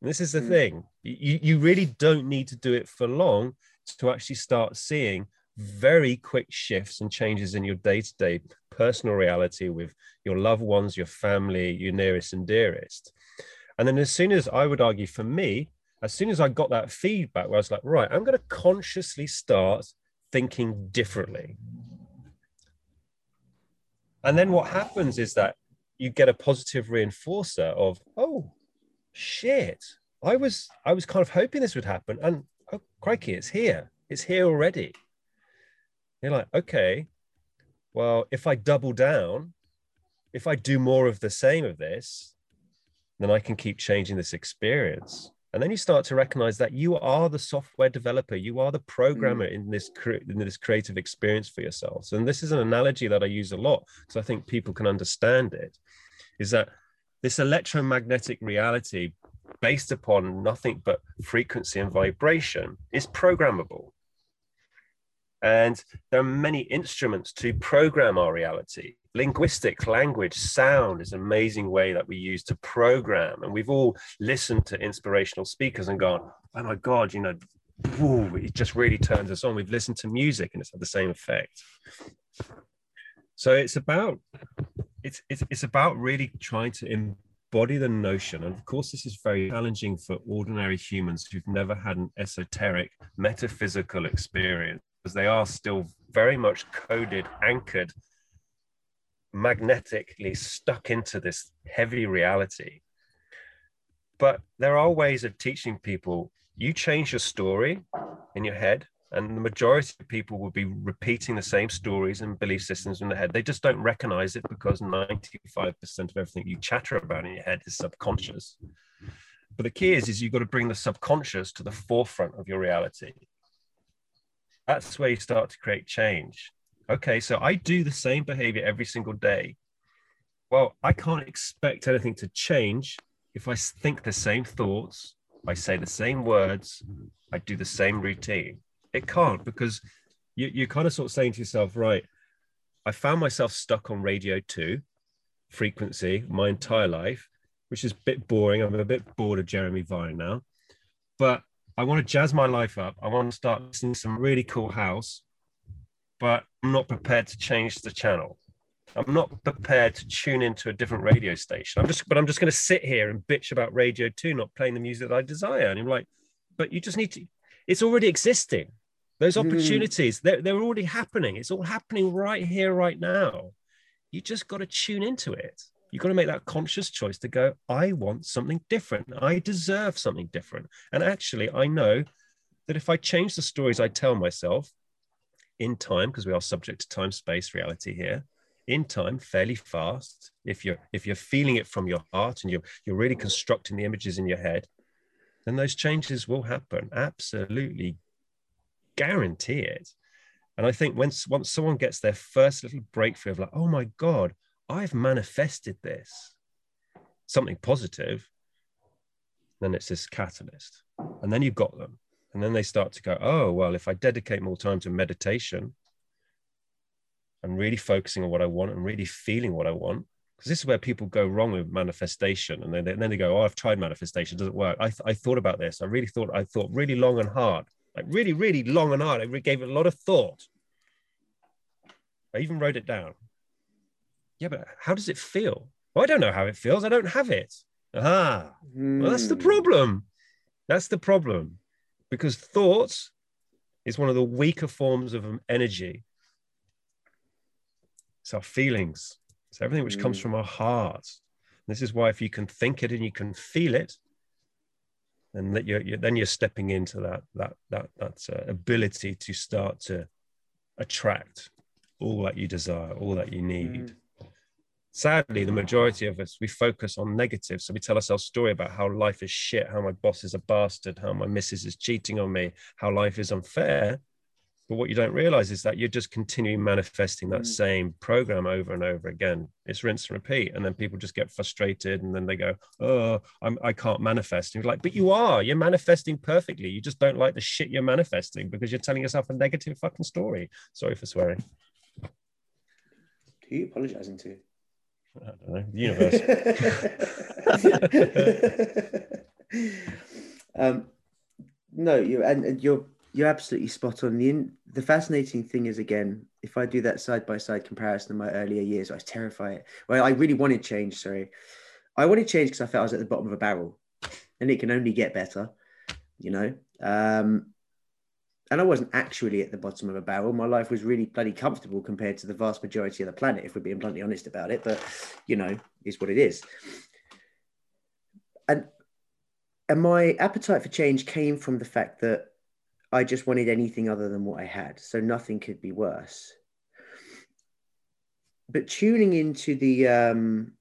And this is the mm. thing. You, you really don't need to do it for long to actually start seeing very quick shifts and changes in your day-to-day personal reality with your loved ones, your family, your nearest and dearest. And then as soon as, I would argue for me, as soon as I got that feedback where I was like, right, I'm going to consciously start thinking differently. And then what happens is that you get a positive reinforcer of, oh, shit, I was, I was kind of hoping this would happen. And oh, crikey, it's here. It's here already. You're like, okay, well, if I double down, if I do more of the same of this, then I can keep changing this experience. And then you start to recognize that you are the software developer. You are the programmer mm. in this in this creative experience for yourselves. And this is an analogy that I use a lot, because I think people can understand it, is that this electromagnetic reality based upon nothing but frequency and vibration is programmable. And there are many instruments to program our reality. Linguistic, language, sound is an amazing way that we use to program. And we've all listened to inspirational speakers and gone, oh my God, you know, woo, it just really turns us on. We've listened to music and it's had the same effect. So it's about, it's, it's, it's about really trying to embody the notion. And of course, this is very challenging for ordinary humans who've never had an esoteric, metaphysical experience, because they are still very much coded, anchored, magnetically stuck into this heavy reality. But there are ways of teaching people you change your story in your head, and the majority of people will be repeating the same stories and belief systems in their head. They just don't recognize it because ninety-five percent of everything you chatter about in your head is subconscious. But the key is, is you've got to bring the subconscious to the forefront of your reality. That's where you start to create change. Okay, so I do the same behavior every single day. Well, I can't expect anything to change if I think the same thoughts, I say the same words, I do the same routine. It can't, because you, you're kind of sort of saying to yourself, right, I found myself stuck on radio two frequency my entire life, which is a bit boring. I'm a bit bored of Jeremy Vine now, but I want to jazz my life up. I want to start listening to some really cool house, but I'm not prepared to change the channel. I'm not prepared to tune into a different radio station. I'm just, but I'm just going to sit here and bitch about radio two not playing the music that I desire. And I'm like, but you just need to, it's already existing. Those opportunities, mm. they're, they're already happening. It's all happening right here, right now. You just got to tune into it. You've got to make that conscious choice to go, I want something different. I deserve something different. And actually, I know that if I change the stories I tell myself in time, because we are subject to time, space, reality here, in time, fairly fast, if you're if you're feeling it from your heart and you're you're really constructing the images in your head, then those changes will happen. Absolutely guarantee it. And I think once once someone gets their first little breakthrough of like, oh my God, I've manifested this, something positive, then it's this catalyst. And then you've got them. And then they start to go, oh, well, if I dedicate more time to meditation, I'm really focusing on what I want and really feeling what I want. Because this is where people go wrong with manifestation. And then they, and then they go, oh, I've tried manifestation, it doesn't work. I, th- I thought about this. I really thought, I thought really long and hard, like really, really long and hard. I really gave it a lot of thought. I even wrote it down. Yeah, but how does it feel? Well, I don't know how it feels. I don't have it. Aha. Mm. Well, that's the problem. That's the problem. Because thoughts is one of the weaker forms of energy. It's our feelings. It's everything which comes from our heart. And this is why if you can think it and you can feel it, then that you're, you're then you're stepping into that that that that uh, ability to start to attract all that you desire, all that you need. Mm. Sadly, the majority of us, we focus on negatives. So we tell ourselves a story about how life is shit, how my boss is a bastard, how my missus is cheating on me, how life is unfair. But what you don't realize is that you're just continuing manifesting that mm. same program over and over again. It's rinse and repeat. And then people just get frustrated and then they go, oh, I'm, I can't manifest. And you're like, but you are, you're manifesting perfectly. You just don't like the shit you're manifesting because you're telling yourself a negative fucking story. Sorry for swearing. Who are you apologizing to? I don't know, the universe. um, no, you and, and you're, You're absolutely spot on. The, in, the fascinating thing is, again, if I do that side-by-side comparison in my earlier years, I was terrified. Well, I really wanted change, sorry. I wanted change because I felt I was at the bottom of a barrel and it can only get better, you know. Um, and I wasn't actually at the bottom of a barrel. My life was really bloody comfortable compared to the vast majority of the planet, if we're being bluntly honest about it. But, you know, it's what it is. And, and my appetite for change came from the fact that I just wanted anything other than what I had. So nothing could be worse. But tuning into the um,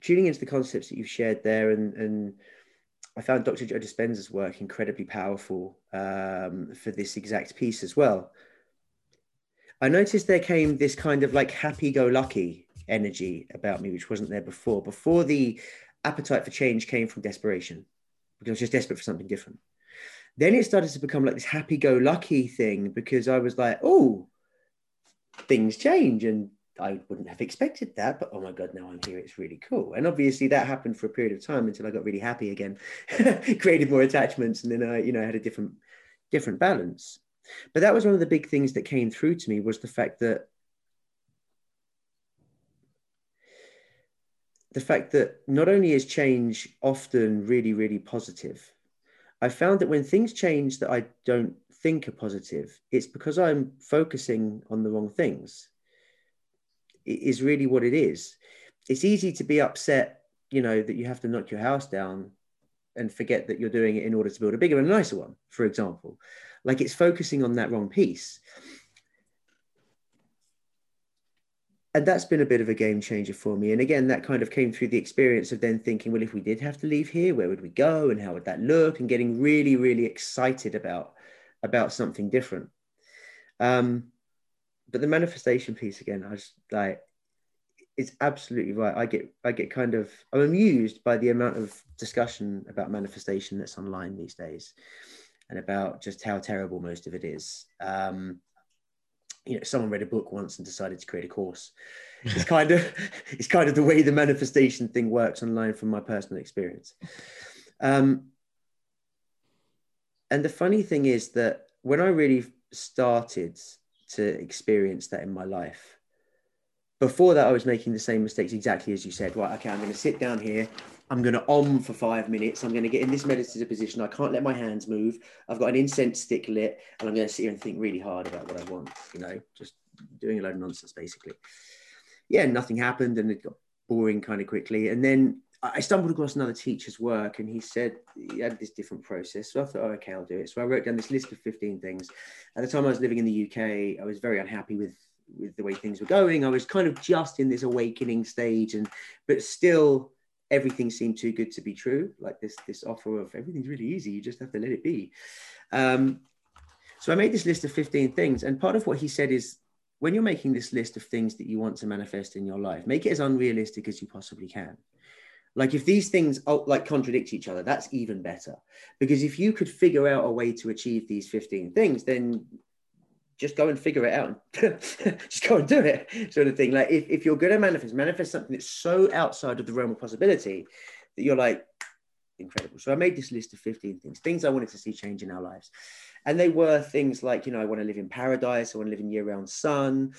tuning into the concepts that you've shared there, and, and I found Doctor Joe Dispenza's work incredibly powerful um, for this exact piece as well. I noticed there came this kind of like happy-go-lucky energy about me, which wasn't there before. Before, the appetite for change came from desperation, because I was just desperate for something different. Then it started to become like this happy-go-lucky thing, because I was like, oh, things change. And I wouldn't have expected that, but oh my God, now I'm here. It's really cool. And obviously that happened for a period of time until I got really happy again, created more attachments. And then I, you know, had a different, different balance. But that was one of the big things that came through to me, was the fact that the fact that not only is change often really, really positive, I found that when things change that I don't think are positive, it's because I'm focusing on the wrong things. It is really what it is. It's easy to be upset, you know, that you have to knock your house down and forget that you're doing it in order to build a bigger and nicer one, for example. Like, it's focusing on that wrong piece. And that's been a bit of a game changer for me. And again, that kind of came through the experience of then thinking, well, if we did have to leave here, where would we go and how would that look? And getting really, really excited about, about something different. Um, but the manifestation piece, again, I just like, it's absolutely right. I get, I get kind of, I'm amused by the amount of discussion about manifestation that's online these days and about just how terrible most of it is. Um, You know, someone read a book once and decided to create a course. It's kind of, it's kind of the way the manifestation thing works online from my personal experience. Um, and the funny thing is that when I really started to experience that in my life, before that, I was making the same mistakes exactly as you said. Right, okay, I'm going to sit down here. I'm going to om for five minutes. I'm going to get in this meditative position. I can't let my hands move. I've got an incense stick lit, and I'm going to sit here and think really hard about what I want. You know, just doing a load of nonsense, basically. Yeah, nothing happened, and it got boring kind of quickly. And then I stumbled across another teacher's work, and he said he had this different process. So I thought, oh, okay, I'll do it. So I wrote down this list of fifteen things. At the time I was living in the U K, I was very unhappy with with the way things were going. I was kind of just in this awakening stage, and but still everything seemed too good to be true. Like this this offer of everything's really easy, you just have to let it be. Um, so I made this list of fifteen things, and part of what he said is, when you're making this list of things that you want to manifest in your life, make it as unrealistic as you possibly can. Like, if these things like contradict each other, that's even better, because if you could figure out a way to achieve these fifteen things, then just go and figure it out. Just go and do it, sort of thing. Like, if, if you're going to manifest, manifest something that's so outside of the realm of possibility that you're like, incredible. So I made this list of fifteen things, things I wanted to see change in our lives. And they were things like, you know, I want to live in paradise. I want to live in year-round sun.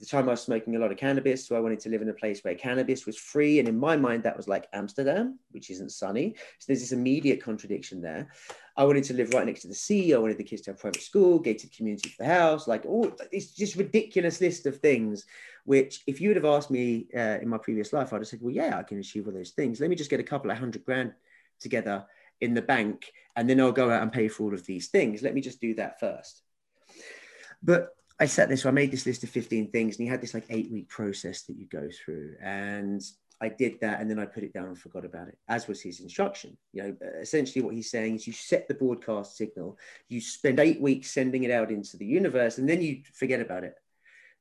At the time I was smoking a lot of cannabis, so I wanted to live in a place where cannabis was free. And in my mind, that was like Amsterdam, which isn't sunny. So there's this immediate contradiction there. I wanted to live right next to the sea. I wanted the kids to have private school, gated community for the house, like, oh, it's just ridiculous list of things, which if you would have asked me uh, in my previous life, I'd have said, well, yeah, I can achieve all those things. Let me just get a couple of hundred grand together in the bank, and then I'll go out and pay for all of these things. Let me just do that first. But I sat there, so I made this list of fifteen things, and he had this like eight week process that you go through. And I did that, and then I put it down and forgot about it, as was his instruction. You know, essentially what he's saying is you set the broadcast signal, you spend eight weeks sending it out into the universe, and then you forget about it.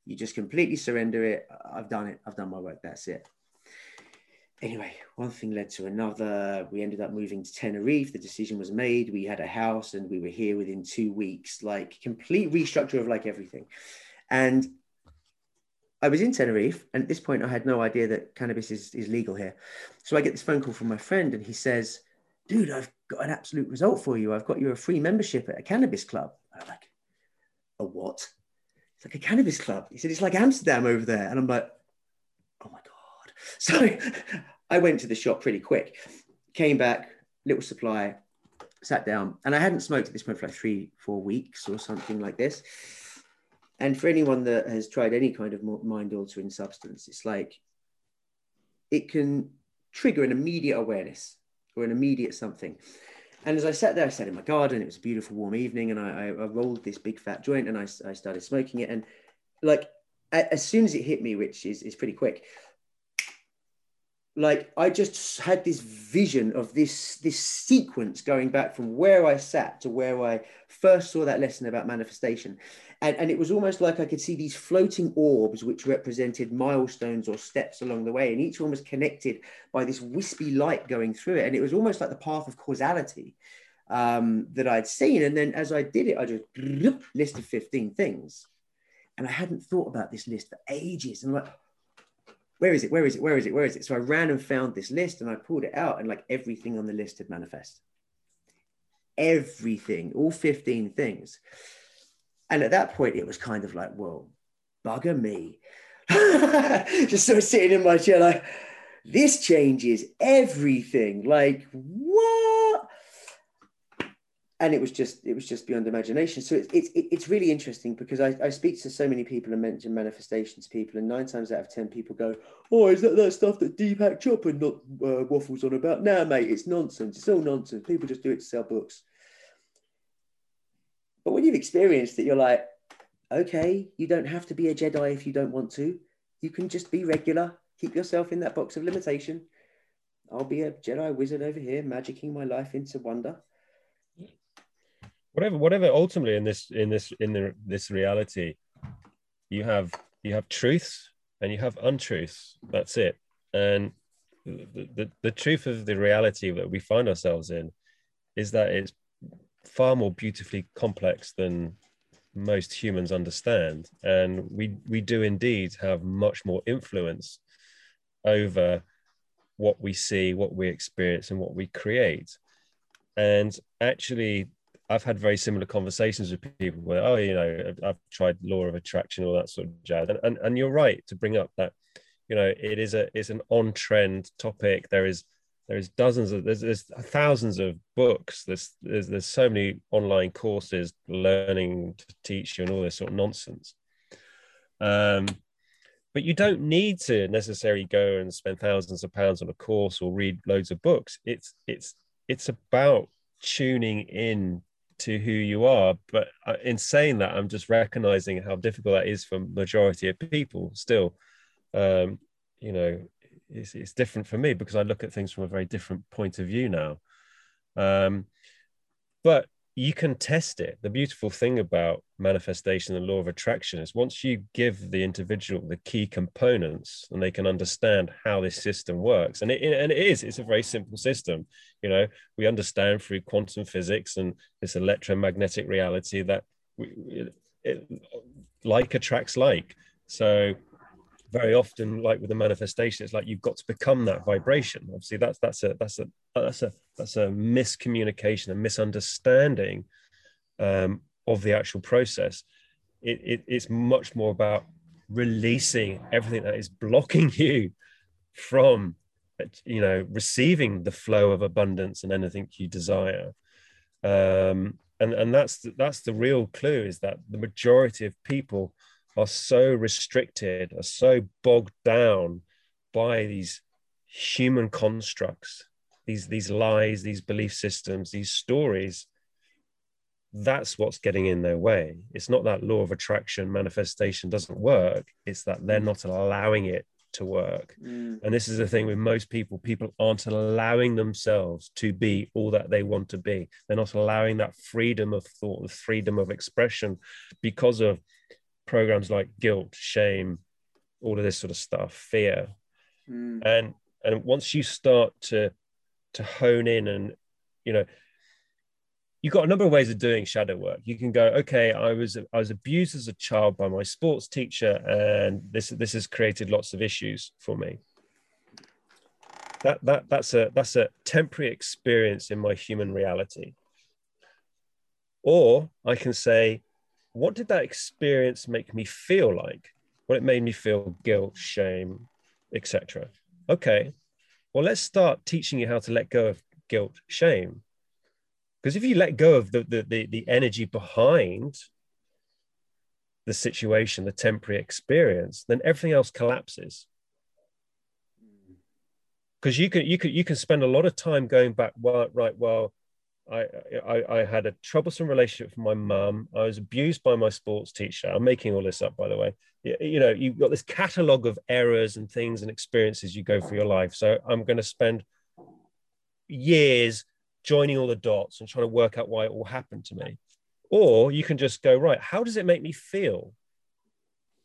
You just completely surrender it. I've done it. I've done my work. That's it. Anyway, one thing led to another. We ended up moving to Tenerife. The decision was made. We had a house, and we were here within two weeks, like complete restructure of like everything. And I was in Tenerife, and at this point I had no idea that cannabis is, is legal here. So I get this phone call from my friend, and he says, dude, I've got an absolute result for you. I've got you a free membership at a cannabis club. I'm like, a what? It's like a cannabis club. He said, it's like Amsterdam over there. And I'm like, oh my God. So I went to the shop pretty quick, came back, little supply, sat down, and I hadn't smoked at this point for like three, four weeks or something like this. And for anyone that has tried any kind of mind altering substance, it's like, it can trigger an immediate awareness or an immediate something. And as I sat there, I sat in my garden, it was a beautiful warm evening, and I, I rolled this big fat joint, and I, I started smoking it. And like, as soon as it hit me, which is, is pretty quick, like, I just had this vision of this, this sequence going back from where I sat to where I first saw that lesson about manifestation. And, and it was almost like I could see these floating orbs, which represented milestones or steps along the way. And each one was connected by this wispy light going through it. And it was almost like the path of causality um, that I'd seen. And then as I did it, I just listed fifteen things. And I hadn't thought about this list for ages. And I'm like, where is it? Where is it? Where is it? Where is it? So I ran and found this list, and I pulled it out, and like everything on the list had manifested. Everything, all fifteen things. And at that point, it was kind of like, whoa, bugger me. Just sort of sitting in my chair like, this changes everything. Like, what? and it was just it was just beyond imagination. So it's it's it's really interesting, because I, I speak to so many people and mention manifestations people, and nine times out of ten people go, "Oh, is that that stuff that Deepak Chopra not uh, waffles on about?" Nah, mate, it's nonsense. It's all nonsense. People just do it to sell books. But when you've experienced it, you're like, okay, you don't have to be a Jedi if you don't want to. You can just be regular. Keep yourself in that box of limitation. I'll be a Jedi wizard over here, magicking my life into wonder. Whatever, whatever. Ultimately, in this, in this, in the, this reality, you have you have truths and you have untruths. That's it. And the, the the truth of the reality that we find ourselves in is that it's far more beautifully complex than most humans understand, and we we do indeed have much more influence over what we see, what we experience, and what we create. And actually, I've had very similar conversations with people where, oh, you know, I've tried law of attraction, all that sort of jazz. And and, and you're right to bring up that, you know, it is a it's an on-trend topic. There is there is dozens of there's, there's thousands of books. There's, there's there's so many online courses learning to teach you and all this sort of nonsense. Um, But you don't need to necessarily go and spend thousands of pounds on a course or read loads of books. It's it's it's about tuning in to who you are. But in saying that, I'm just recognizing how difficult that is for majority of people still. Um, you know, it's, it's different for me because I look at things from a very different point of view now. Um, but you can test it. The beautiful thing about manifestation and law of attraction is once you give the individual the key components and they can understand how this system works, and it, and it is, it's a very simple system. You know, we understand through quantum physics and this electromagnetic reality that we, it, it, like attracts like. So very often, like with the manifestation, it's like you've got to become that vibration. Obviously, that's that's a that's a that's a that's a miscommunication, a misunderstanding um, of the actual process. It, it, it's much more about releasing everything that is blocking you from, you know, receiving the flow of abundance and anything you desire. Um, and and that's the, that's the real clue, is that the majority of people are so restricted, are so bogged down by these human constructs, these, these lies, these belief systems, these stories. That's what's getting in their way. It's not that law of attraction, manifestation doesn't work. It's that they're not allowing it to work. Mm. And this is the thing with most people, people aren't allowing themselves to be all that they want to be. They're not allowing that freedom of thought, the freedom of expression, because of programs like guilt, shame, all of this sort of stuff, fear. Mm. And and once you start to to hone in, and you know, you've got a number of ways of doing shadow work. You can go, okay, I was I was abused as a child by my sports teacher, and this this has created lots of issues for me. That that that's a that's a temporary experience in my human reality. Or I can say, what did that experience make me feel like? Well, it made me feel guilt, shame, et cetera. Okay, well, let's start teaching you how to let go of guilt, shame. Because if you let go of the, the, the, the energy behind the situation, the temporary experience, then everything else collapses. Because you can, you can, you can spend a lot of time going back, well, right, well, I, I, I had a troublesome relationship with my mum. I was abused by my sports teacher. I'm making all this up, by the way. You, you know, you've got this catalogue of errors and things and experiences you go through your life. So I'm going to spend years joining all the dots and trying to work out why it all happened to me. Or you can just go, right, how does it make me feel?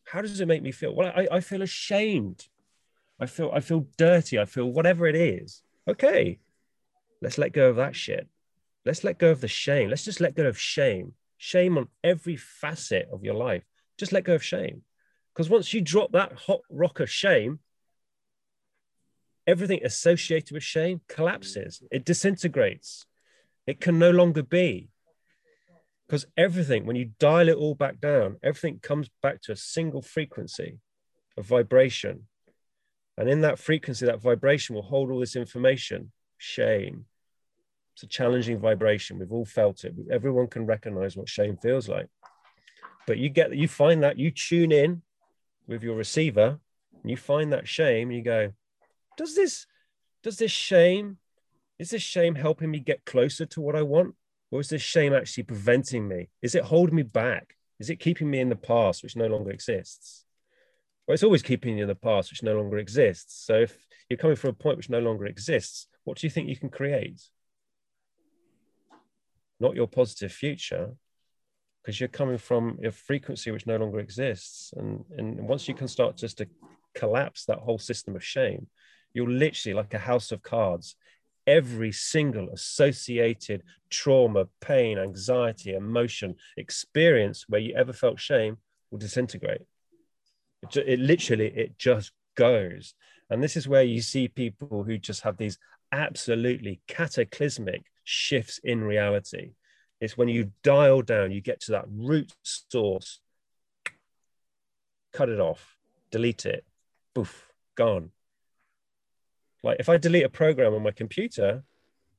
How does it make me feel? Well, I, I feel ashamed. I feel, I feel dirty. I feel whatever it is. Okay, let's let go of that shit. Let's let go of the shame. Let's just let go of shame. Shame on every facet of your life. Just let go of shame. Because once you drop that hot rock of shame, everything associated with shame collapses. It disintegrates. It can no longer be. Because everything, when you dial it all back down, everything comes back to a single frequency of vibration. And in that frequency, that vibration will hold all this information. Shame, It's a challenging vibration. We've all felt it. Everyone can recognize what shame feels like. But you get, you find that, you tune in with your receiver, and you find that shame, and you go, does this, does this shame, is this shame helping me get closer to what I want? Or is this shame actually preventing me? Is it holding me back? Is it keeping me in the past, which no longer exists? Well, it's always keeping you in the past, which no longer exists. So if you're coming from a point which no longer exists, what do you think you can create? Not your positive future, because you're coming from a frequency which no longer exists. And, and once you can start just to collapse that whole system of shame, you're literally like a house of cards. Every single associated trauma, pain, anxiety, emotion, experience where you ever felt shame will disintegrate. It, it literally, it just goes. And this is where you see people who just have these absolutely cataclysmic shifts in reality. It's when you dial down, you get to that root source, cut it off, delete it, poof, gone. Like if I delete a program on my computer,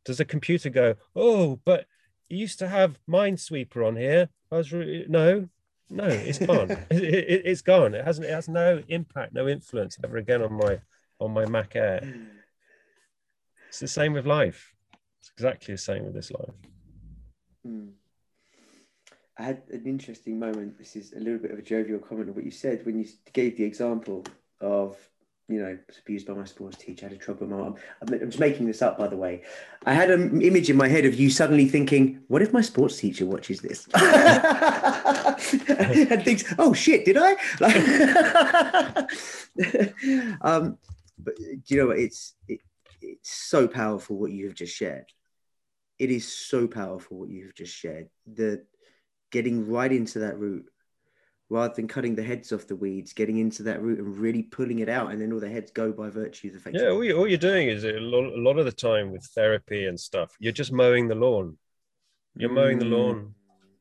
does the computer go, oh, but you used to have Minesweeper on here? I was re no, no, it's gone. it, it, it's gone. It hasn't. It has no impact, no influence ever again on my on my Mac Air. It's the same with life. It's exactly the same with this life. Hmm. I had an interesting moment. This is a little bit of a jovial comment of what you said when you gave the example of, you know, abused by my sports teacher, I had a trouble with my mom. I'm just making this up, by the way. I had an image in my head of you suddenly thinking, what if my sports teacher watches this? And thinks, oh shit, did I? Like, um, but do you know what? It's, it, it's so powerful what you have just shared. It is so powerful what you have just shared. The getting right into that root, rather than cutting the heads off the weeds, getting into that root and really pulling it out, and then all the heads go by virtue of the fact. Yeah, all, you, all you're doing is a lot, a lot of the time with therapy and stuff, you're just mowing the lawn. You're mowing mm. the lawn.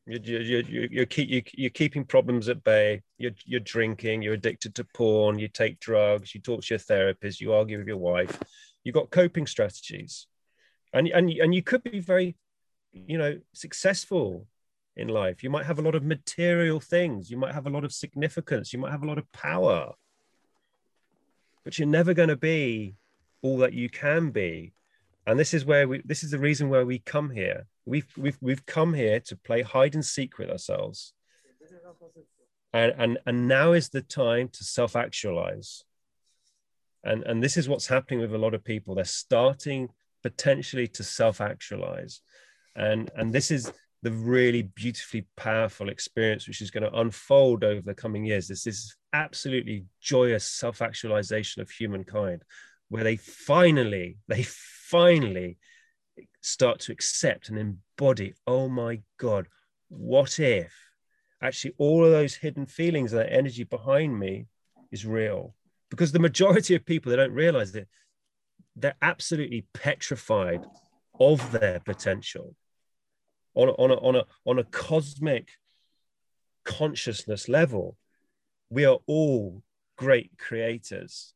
You're, you're, you're, you're, keep, you're, you're keeping problems at bay. You're, you're drinking. You're addicted to porn. You take drugs. You talk to your therapist. You argue with your wife. You've got coping strategies. And, and, and you could be very, you know, successful in life. You might have a lot of material things. You might have a lot of significance. You might have a lot of power. But you're never going to be all that you can be. And this is where we, this is the reason why we come here. We've, we've, we've come here to play hide and seek with ourselves. And, and, and now is the time to self-actualize. And, and this is what's happening with a lot of people. They're starting potentially to self-actualize. And, and this is the really beautifully powerful experience which is going to unfold over the coming years. This is absolutely joyous self-actualization of humankind, where they finally, they finally start to accept and embody, oh my God, what if actually all of those hidden feelings and that energy behind me is real? Because the majority of people, they don't realize it. They're absolutely petrified of their potential. On a, on, a, on, a, on a cosmic consciousness level, we are all great creators.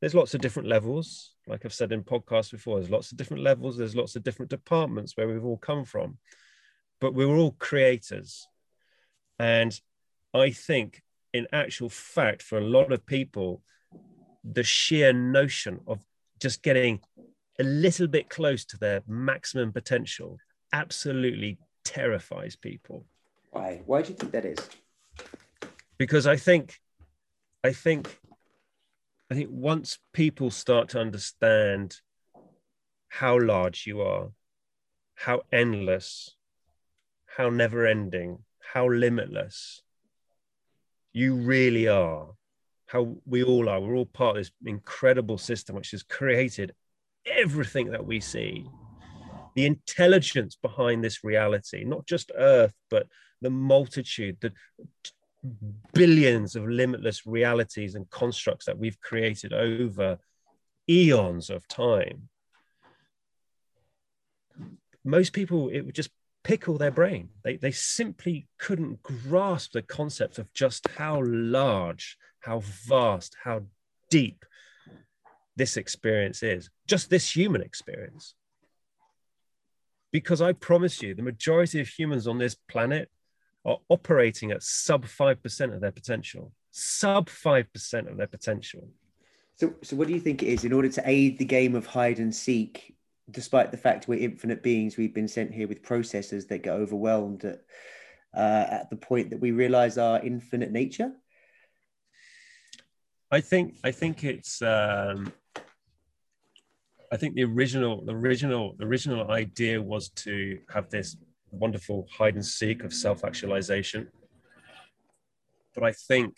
There's lots of different levels. Like I've said in podcasts before, there's lots of different levels. There's lots of different departments where we've all come from. But we were all creators. And I think, in actual fact, for a lot of people, the sheer notion of just getting a little bit close to their maximum potential absolutely terrifies people. Why? Why do you think that is? Because I think, I think, I think once people start to understand how large you are, how endless, how never-ending, how limitless you really are, how we all are, we're all part of this incredible system which has created everything that we see. The intelligence behind this reality, not just Earth, but the multitude, the billions of limitless realities and constructs that we've created over eons of time. Most people, it would just pickle their brain. They, they simply couldn't grasp the concept of just how large, how vast, how deep this experience is, just this human experience. Because I promise you, the majority of humans on this planet are operating at sub five percent of their potential, sub five percent of their potential. So, so what do you think it is in order to aid the game of hide and seek, despite the fact we're infinite beings, we've been sent here with processes that get overwhelmed at, uh, at the point that we realize our infinite nature? I think, I think it's, um, I think the original, the original, the original idea was to have this wonderful hide and seek of self-actualization. But I think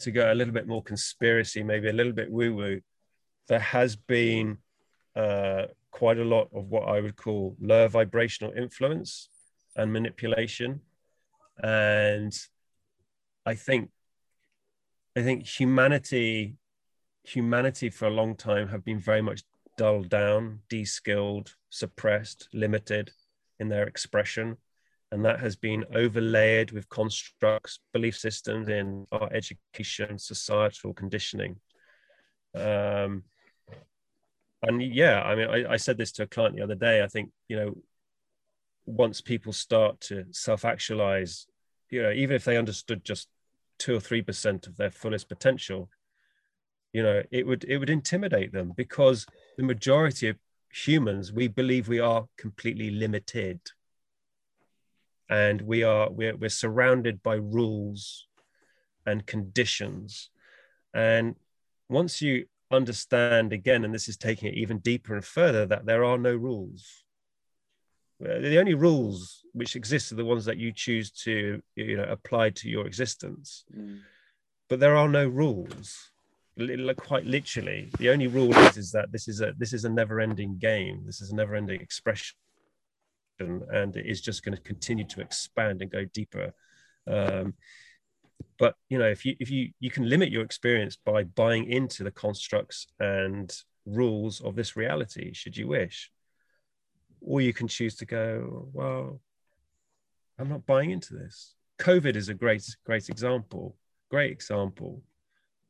to go a little bit more conspiracy, maybe a little bit woo-woo, there has been uh, quite a lot of what I would call lower vibrational influence and manipulation. And I think, I think humanity, humanity for a long time have been very much dulled down, de-skilled, suppressed, limited in their expression. And that has been overlaid with constructs, belief systems in our education, societal conditioning. Um, and yeah, I mean, I, I said this to a client the other day. I think, you know, once people start to self-actualize, you know, even if they understood just two or three percent of their fullest potential, you know, it would it would intimidate them, because the majority of humans, we believe we are completely limited. And we are, we're, we're surrounded by rules and conditions. And once you understand again, and this is taking it even deeper and further, that there are no rules. The only rules which exist are the ones that you choose to, you know, apply to your existence. Mm. But there are no rules, quite literally. The only rule is, is that this is a, this is a never-ending game. This is a never-ending expression. And it is just going to continue to expand and go deeper. Um, but you know, if you if you you can limit your experience by buying into the constructs and rules of this reality, should you wish, or you can choose to go, well, I'm not buying into this. COVID is a great great example. Great example.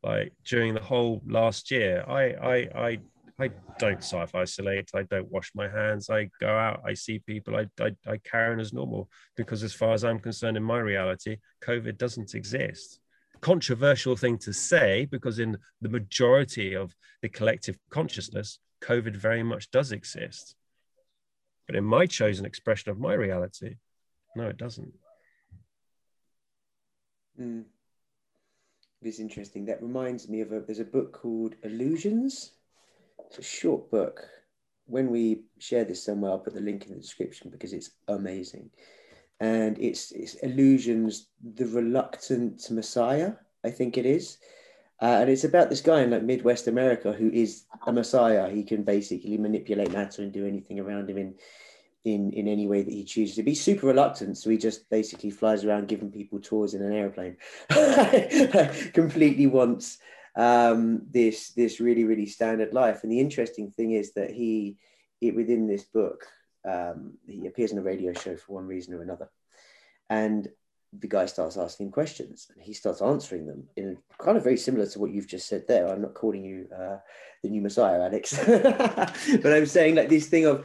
Like during the whole last year, I I I. I don't self-isolate, I don't wash my hands, I go out, I see people, I, I, I carry on as normal, because as far as I'm concerned, in my reality, COVID doesn't exist. Controversial thing to say, because in the majority of the collective consciousness, COVID very much does exist. But in my chosen expression of my reality, no, it doesn't. Mm. It's interesting. That reminds me of a, there's a book called Illusions. It's a short book. When we share this somewhere, I'll put the link in the description, because it's amazing. And it's, it's Illusions, the Reluctant Messiah, I think it is. Uh, and it's about this guy in like Midwest America who is a messiah. He can basically manipulate matter and do anything around him in, in, in any way that he chooses. He'd be super reluctant, so he just basically flies around giving people tours in an airplane. Completely wants... um this this really really standard life. And the interesting thing is that he it, within this book um he appears in a radio show for one reason or another, and the guy starts asking questions and he starts answering them in kind of very similar to what you've just said there. I'm not calling you uh the new Messiah, Alex, but I'm saying like this thing of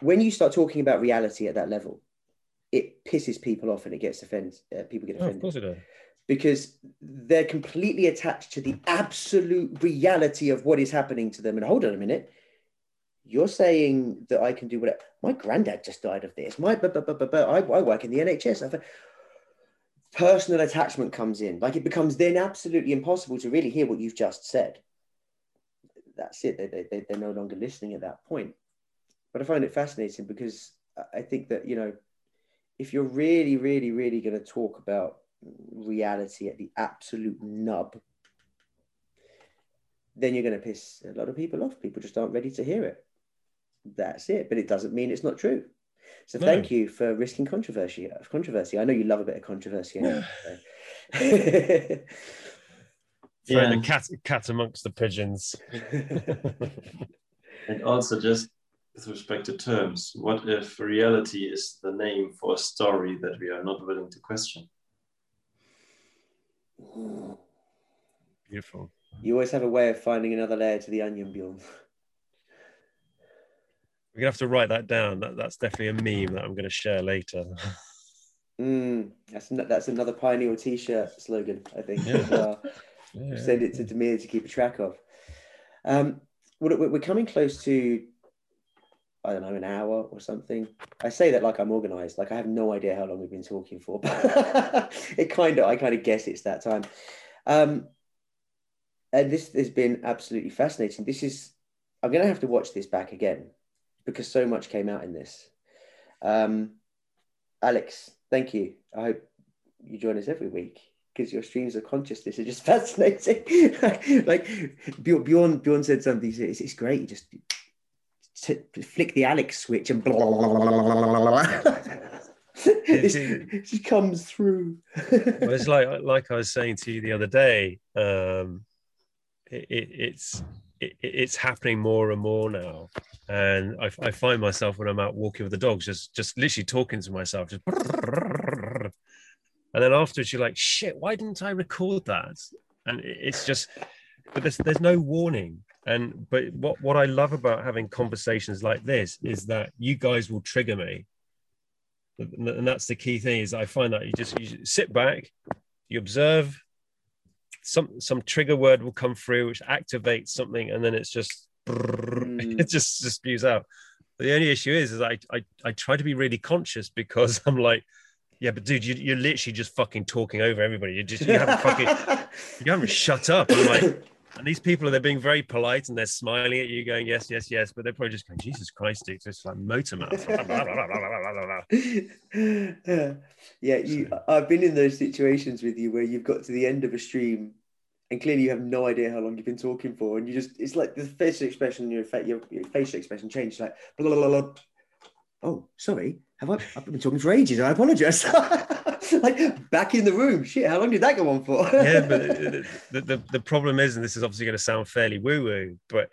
when you start talking about reality at that level, it pisses people off and it gets offended. Uh, people get offended. Oh, of course it does. Because they're completely attached to the absolute reality of what is happening to them. And hold on a minute, you're saying that I can do whatever. My granddad just died of this. My, but, but, but, but, but I, I work in the N H S. I've, personal attachment comes in. Like it becomes then absolutely impossible to really hear what you've just said. That's it. They, they, they're no longer listening at that point. But I find it fascinating, because I think that, you know, if you're really, really, really going to talk about reality at the absolute nub, then you're going to piss a lot of people off. People just aren't ready to hear it. That's it. But it doesn't mean it's not true. So no. Thank you for risking controversy. Controversy. I know you love a bit of controversy. Anyway, so. Yeah, the cat, cat amongst the pigeons. And also just with respect to terms, what if reality is the name for a story that we are not willing to question? Beautiful. You always have a way of finding another layer to the onion, Bjorn. We're gonna have to write that down. That, that's definitely a meme that I'm gonna share later. Mm, that's that's another Pineal T-shirt slogan, I think. Yeah. As well. Yeah. Send it to Demir to keep a track of. Um, we're, we're coming close to, I don't know, an hour or something. I say that like I'm organised. Like I have no idea how long we've been talking for, but it kind of I kind of guess it's that time. Um, and this has been absolutely fascinating. This is I'm gonna have to watch this back again, because so much came out in this. Um, Alex, thank you. I hope you join us every week, because your streams of consciousness are just fascinating. Like Bjorn, Bjorn said something, it's, it's great. You just flick the Alex switch and blah, blah, blah, blah. This, this comes through. Well, it's like, like I was saying to you the other day, um, it, it, it's, It, it's happening more and more now, and I, I find myself when I'm out walking with the dogs, just just literally talking to myself, just, and then afterwards you're like, shit, why didn't I record that? And it's just, but there's there's no warning. And but what what I love about having conversations like this is that you guys will trigger me, and that's the key thing. Is I find that you just you sit back, you observe. Some some trigger word will come through, which activates something, and then it's just mm. it just, just spews out. But the only issue is, is I, I I try to be really conscious, because I'm like, yeah, but dude, you, you're literally just fucking talking over everybody. You just you haven't fucking you haven't shut up. And like, and these people, they're being very polite and they're smiling at you, going yes, yes, yes, but they're probably just going, Jesus Christ, dude, it's like motor mouth. yeah, you. So. I've been in those situations with you where you've got to the end of a stream, and clearly you have no idea how long you've been talking for, and you just—it's like the facial expression, your, fa your, your facial expression changed, like blah, blah, blah, blah. Oh, sorry, have I? I've been talking for ages. I apologize. Like back in the room, shit, how long did that go on for? Yeah, but the, the, the, the problem is, and this is obviously going to sound fairly woo-woo, but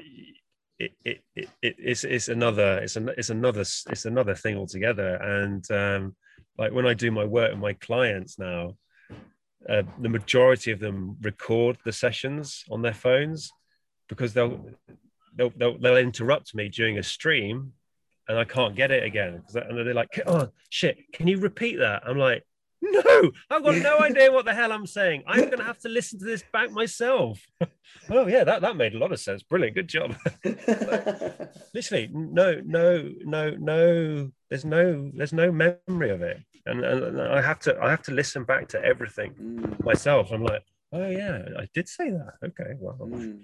it, it, it, it it's, it's another it's an, it's another it's another thing altogether. And um like when I do my work with my clients now, uh, the majority of them record the sessions on their phones, because they'll they'll they'll, they'll interrupt me during a stream and I can't get it again, and they're like, oh shit, can you repeat that? I'm like, no, I've got no idea what the hell I'm saying. I'm going to have to listen to this back myself. Oh yeah, that, that made a lot of sense. Brilliant, good job. Literally, no, no, no, no. There's no, there's no memory of it, and, and I have to, I have to listen back to everything mm. myself. I'm like, oh yeah, I did say that. Okay, well, mm.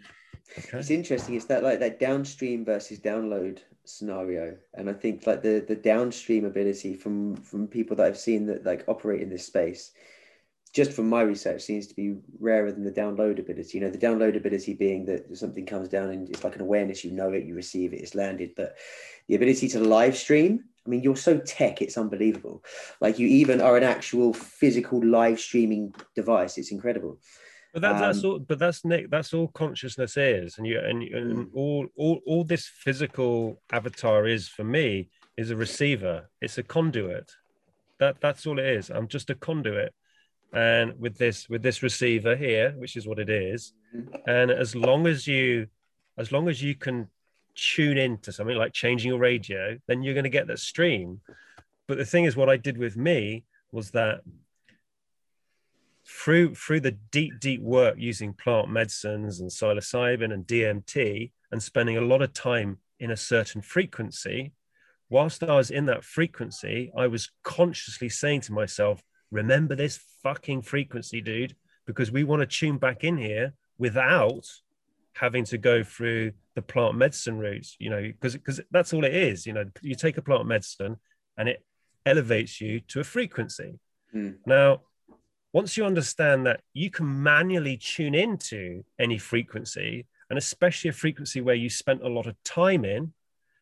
okay. It's interesting. It's that like that downstream versus download scenario, and I think like the the downstream ability from from people that I've seen that like operate in this space, just from my research, seems to be rarer than the download ability. You know, the download ability being that something comes down and it's like an awareness, you know it, you receive it, it's landed. But the ability to live stream, I mean, you're so tech, it's unbelievable. Like you even are an actual physical live streaming device. It's incredible. But that, um, that's all. But that's Nick. That's all consciousness is, and you and, and all, all all this physical avatar is for me is a receiver. It's a conduit. That that's all it is. I'm just a conduit, and with this with this receiver here, which is what it is. And as long as you, as long as you can tune into something like changing your radio, then you're going to get that stream. But the thing is, what I did with me was that. Through, through the deep, deep work using plant medicines and psilocybin and D M T, and spending a lot of time in a certain frequency, whilst I was in that frequency, I was consciously saying to myself, remember this fucking frequency, dude, because we want to tune back in here without having to go through the plant medicine routes, you know, because because that's all it is. You know, you take a plant medicine and it elevates you to a frequency. Mm. Now, once you understand that you can manually tune into any frequency, and especially a frequency where you spent a lot of time in,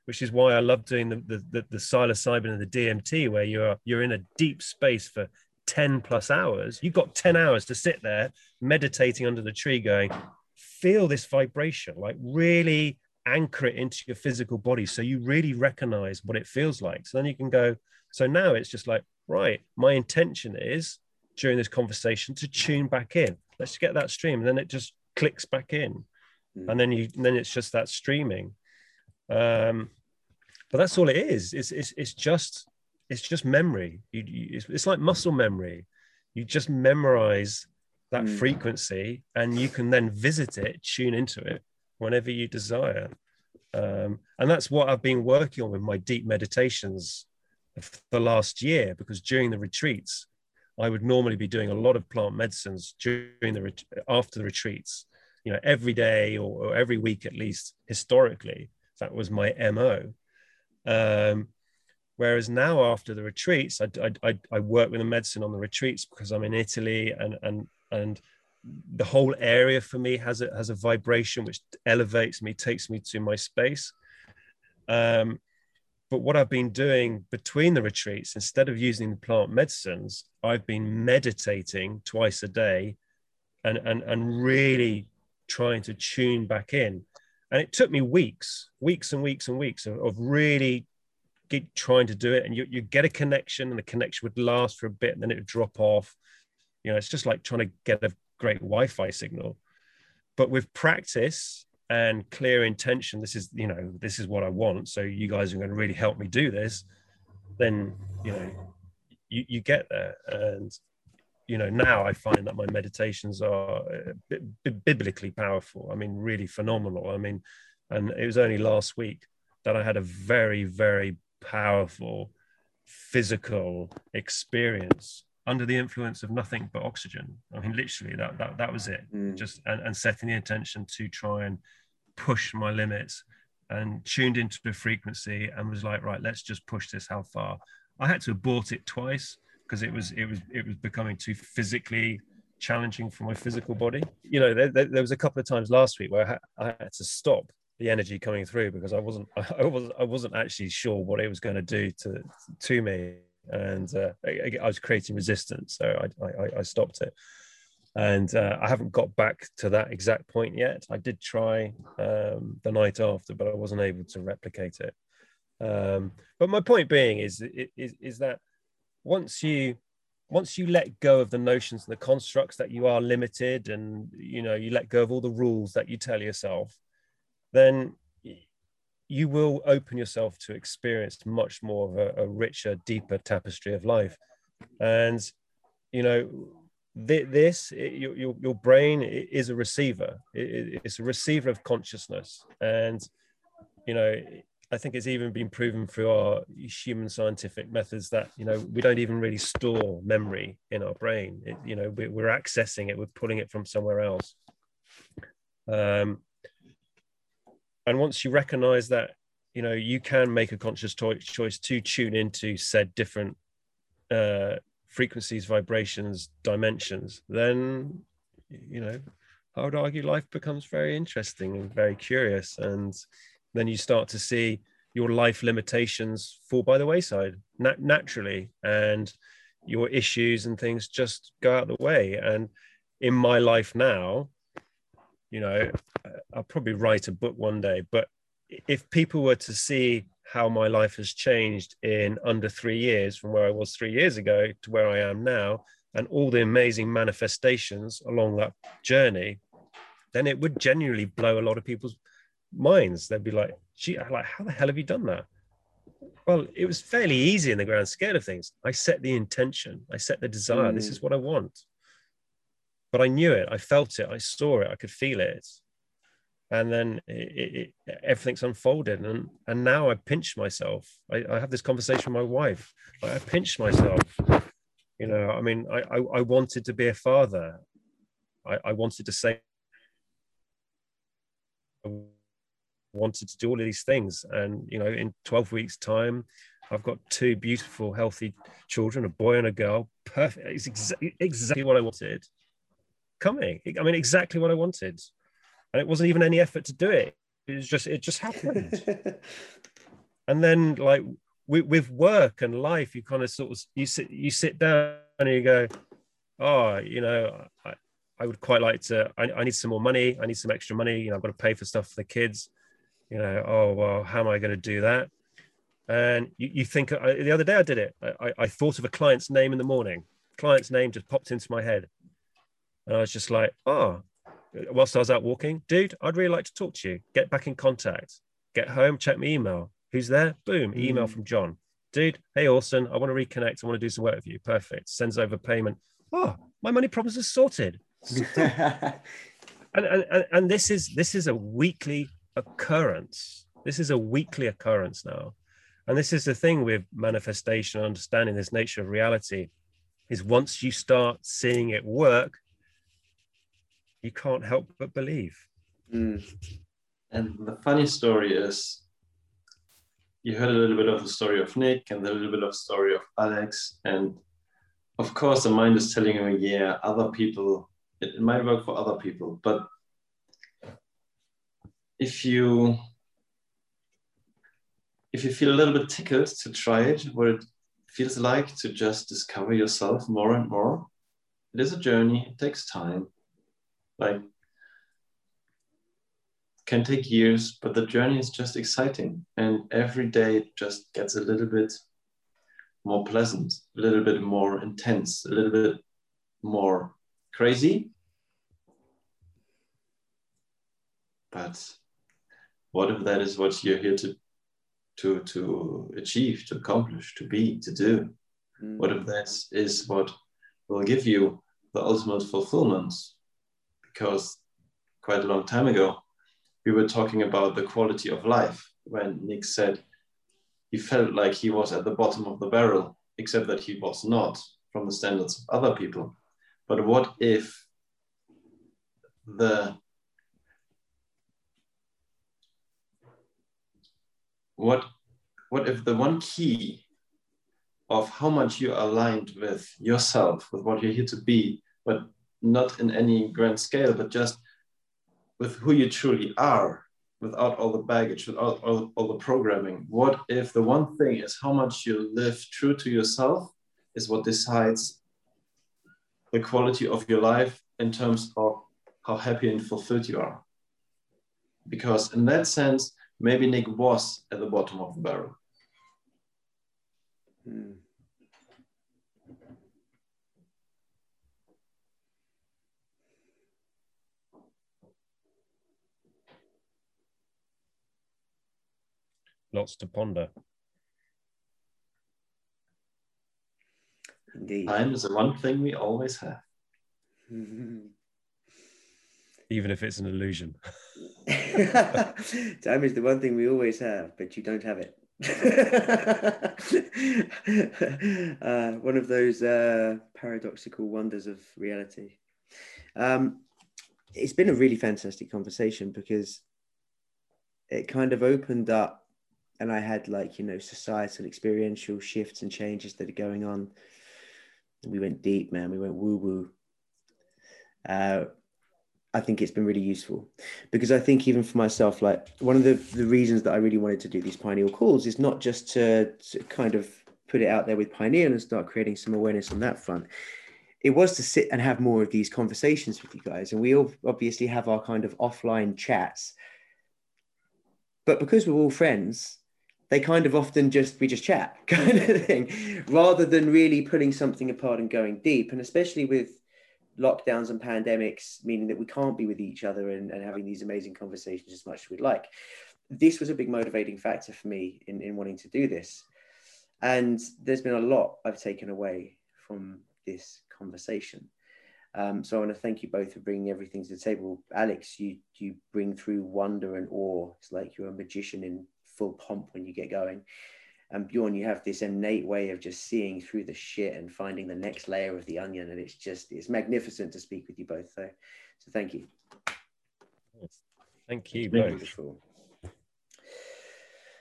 which is why I love doing the, the, the, the psilocybin and the D M T, where you're, you're in a deep space for ten plus hours. You've got ten hours to sit there meditating under the tree going, feel this vibration, like really anchor it into your physical body, so you really recognize what it feels like. So then you can go, so now it's just like, right, my intention is, during this conversation, to tune back in. Let's get that stream. And then it just clicks back in. Mm. And then you, and then it's just that streaming. Um, But that's all it is. It's it's it's just it's just memory. You, you it's, it's like muscle memory. You just memorize that mm. frequency, and you can then visit it, tune into it whenever you desire. Um, and that's what I've been working on with my deep meditations for the last year, because during the retreats, I would normally be doing a lot of plant medicines during the ret- after the retreats, you know, every day or, or every week, at least historically, that was my M O. Um, whereas now after the retreats, I, I, I work with the medicine on the retreats because I'm in Italy, and, and, and the whole area for me has a, has a vibration which elevates me, takes me to my space. Um, But what I've been doing between the retreats, instead of using the plant medicines, I've been meditating twice a day and, and, and really trying to tune back in. And it took me weeks, weeks and weeks and weeks of, of really get, trying to do it. And you, you get a connection, and the connection would last for a bit, and then it would drop off. You know, it's just like trying to get a great Wi-Fi signal. But with practice and clear intention, this is, you know, this is what I want, so you guys are going to really help me do this, then, you know, you, you get there. And, you know, now I find that my meditations are b- b- biblically powerful. I mean, really phenomenal. I mean, and it was only last week that I had a very, very powerful physical experience under the influence of nothing but oxygen. I mean, literally, that that, that was it. Mm. Just and, and setting the intention to try and push my limits, and tuned into the frequency and was like, right, let's just push this. How far? I had to abort it twice because it was it was it was becoming too physically challenging for my physical body. You know, there, there, there was a couple of times last week where I had, I had to stop the energy coming through because I wasn't I was I wasn't actually sure what it was going to do to to me. And uh, I, I was creating resistance, so I, I, I stopped it. And uh, I haven't got back to that exact point yet. I did try um, the night after, but I wasn't able to replicate it. Um, but my point being is, is, is that once you once you let go of the notions and the constructs that you are limited, and you know, you let go of all the rules that you tell yourself, then you will open yourself to experience much more of a, a richer, deeper tapestry of life. And, you know, th- this, it, your, your brain is a receiver. It, it's a receiver of consciousness. And, you know, I think it's even been proven through our human scientific methods that, you know, we don't even really store memory in our brain. It, you know, we're accessing it, we're pulling it from somewhere else. Um, And once you recognize that, you know, you can make a conscious to- choice to tune into said different uh, frequencies, vibrations, dimensions, then, you know, I would argue life becomes very interesting and very curious. And then you start to see your life limitations fall by the wayside nat- naturally, and your issues and things just go out the way. And in my life now, you know, I'll probably write a book one day, but if people were to see how my life has changed in under three years from where I was three years ago to where I am now, and all the amazing manifestations along that journey, then it would genuinely blow a lot of people's minds. They'd be like, gee, like, how the hell have you done that? Well, it was fairly easy in the grand scale of things. I set the intention, I set the desire. Mm. This is what I want. But I knew it, I felt it, I saw it, I could feel it. And then it, it, it, everything's unfolded. And, and now I pinch myself. I, I have this conversation with my wife. I, I pinch myself. You know, I mean, I, I, I wanted to be a father. I, I wanted to say, I wanted to do all of these things. And, you know, in twelve weeks time, I've got two beautiful, healthy children, a boy and a girl. Perfect. It's exa- exactly what I wanted. Coming, I mean, exactly what I wanted, and it wasn't even any effort to do it. It was just, it just happened. And then, like with, with work and life, you kind of sort of you sit, you sit down and you go, oh, you know, I, I would quite like to. I, I need some more money. I need some extra money. You know, I've got to pay for stuff for the kids. You know, oh well, how am I going to do that? And you, you think I, the other day I did it. I, I, I thought of a client's name in the morning. Client's name just popped into my head. And I was just like, oh, whilst I was out walking, dude, I'd really like to talk to you. Get back in contact. Get home, check my email. Who's there? Boom. Email mm. from John. Dude, hey, Orson, I want to reconnect. I want to do some work with you. Perfect. Sends over payment. Oh, my money problems are sorted. and, and and this is this is a weekly occurrence. This is a weekly occurrence now. And this is the thing with manifestation, understanding this nature of reality, is once you start seeing it work, you can't help but believe. Mm. And the funny story is, you heard a little bit of the story of Nick and a little bit of the story of Alex. And of course, the mind is telling you, yeah, other people, it, it might work for other people. But if you if you feel a little bit tickled to try it, what it feels like to just discover yourself more and more, it is a journey. It takes time. Like, can take years, but the journey is just exciting, and every day it just gets a little bit more pleasant, a little bit more intense, a little bit more crazy. But what if that is what you're here to to to achieve, to accomplish, to be, to do? Mm. What if that is what will give you the ultimate fulfillment? Because quite a long time ago, we were talking about the quality of life when Nick said he felt like he was at the bottom of the barrel, except that he was not from the standards of other people. But what if the what what if the one key of how much you are aligned with yourself, with what you're here to be, but not in any grand scale, but just with who you truly are, without all the baggage, without all, all the programming. What if the one thing is how much you live true to yourself is what decides the quality of your life in terms of how happy and fulfilled you are? Because in that sense, maybe Nick was at the bottom of the barrel. Mm. Lots to ponder. Indeed. Time is the one thing we always have. Mm-hmm. Even if it's an illusion. Time is the one thing we always have, but you don't have it. uh, one of those uh, paradoxical wonders of reality. Um, it's been a really fantastic conversation because it kind of opened up, and I had like, you know, societal experiential shifts and changes that are going on. We went deep, man. We went woo-woo. Uh, I think it's been really useful because I think even for myself, like one of the, the reasons that I really wanted to do these Pineal calls is not just to, to kind of put it out there with Pineal and start creating some awareness on that front. It was to sit and have more of these conversations with you guys. And we all obviously have our kind of offline chats, but because we're all friends, they kind of often just, we just chat kind of thing, rather than really pulling something apart and going deep. And especially with lockdowns and pandemics, meaning that we can't be with each other and, and having these amazing conversations as much as we'd like. This was a big motivating factor for me in, in wanting to do this. And there's been a lot I've taken away from this conversation. Um, so I want to thank you both for bringing everything to the table. Alex, you you bring through wonder and awe. It's like you're a magician in full pomp when you get going. And Bjorn, you have this innate way of just seeing through the shit and finding the next layer of the onion. And it's just, it's magnificent to speak with you both. So, so thank you. Thank you both. Beautiful.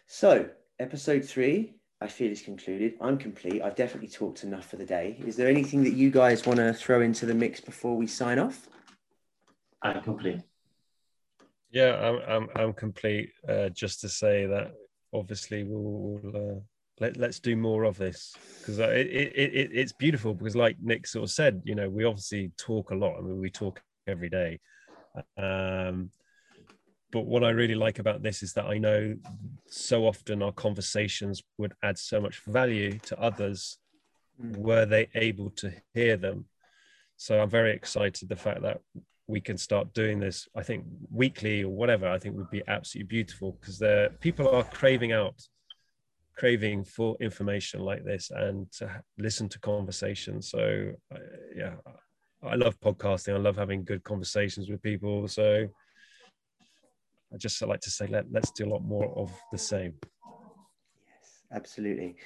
So episode three, I feel it's concluded. I'm complete. I've definitely talked enough for the day. Is there anything that you guys want to throw into the mix before we sign off? I'm complete. Yeah, I'm I'm, I'm complete. Uh, just to say that obviously we'll, we'll uh, let let's do more of this because it, it it it's beautiful. Because like Nick sort of said, you know, we obviously talk a lot. I mean, we talk every day. Um, But what I really like about this is that I know so often our conversations would add so much value to others were they able to hear them. So I'm very excited the fact that we can start doing this, I think, weekly or whatever, I think would be absolutely beautiful because people are craving out craving for information like this and to listen to conversations. So uh, yeah, I love podcasting. I love having good conversations with people. So I just like to say, let, let's do a lot more of the same. Yes, absolutely.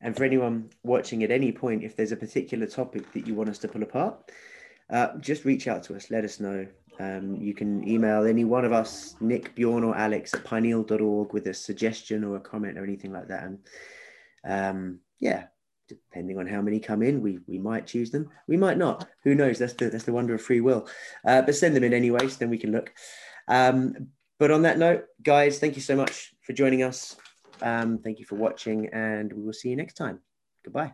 And for anyone watching at any point, if there's a particular topic that you want us to pull apart, uh, just reach out to us. Let us know. Um, you can email any one of us, Nick, Bjorn or Alex at pineal dot org with a suggestion or a comment or anything like that. And um, yeah, depending on how many come in, we we might choose them. We might not. Who knows? That's the, that's the wonder of free will. Uh, but send them in anyway, so then we can look. Um, but on that note, guys, thank you so much for joining us. Um, thank you for watching, and we will see you next time. Goodbye.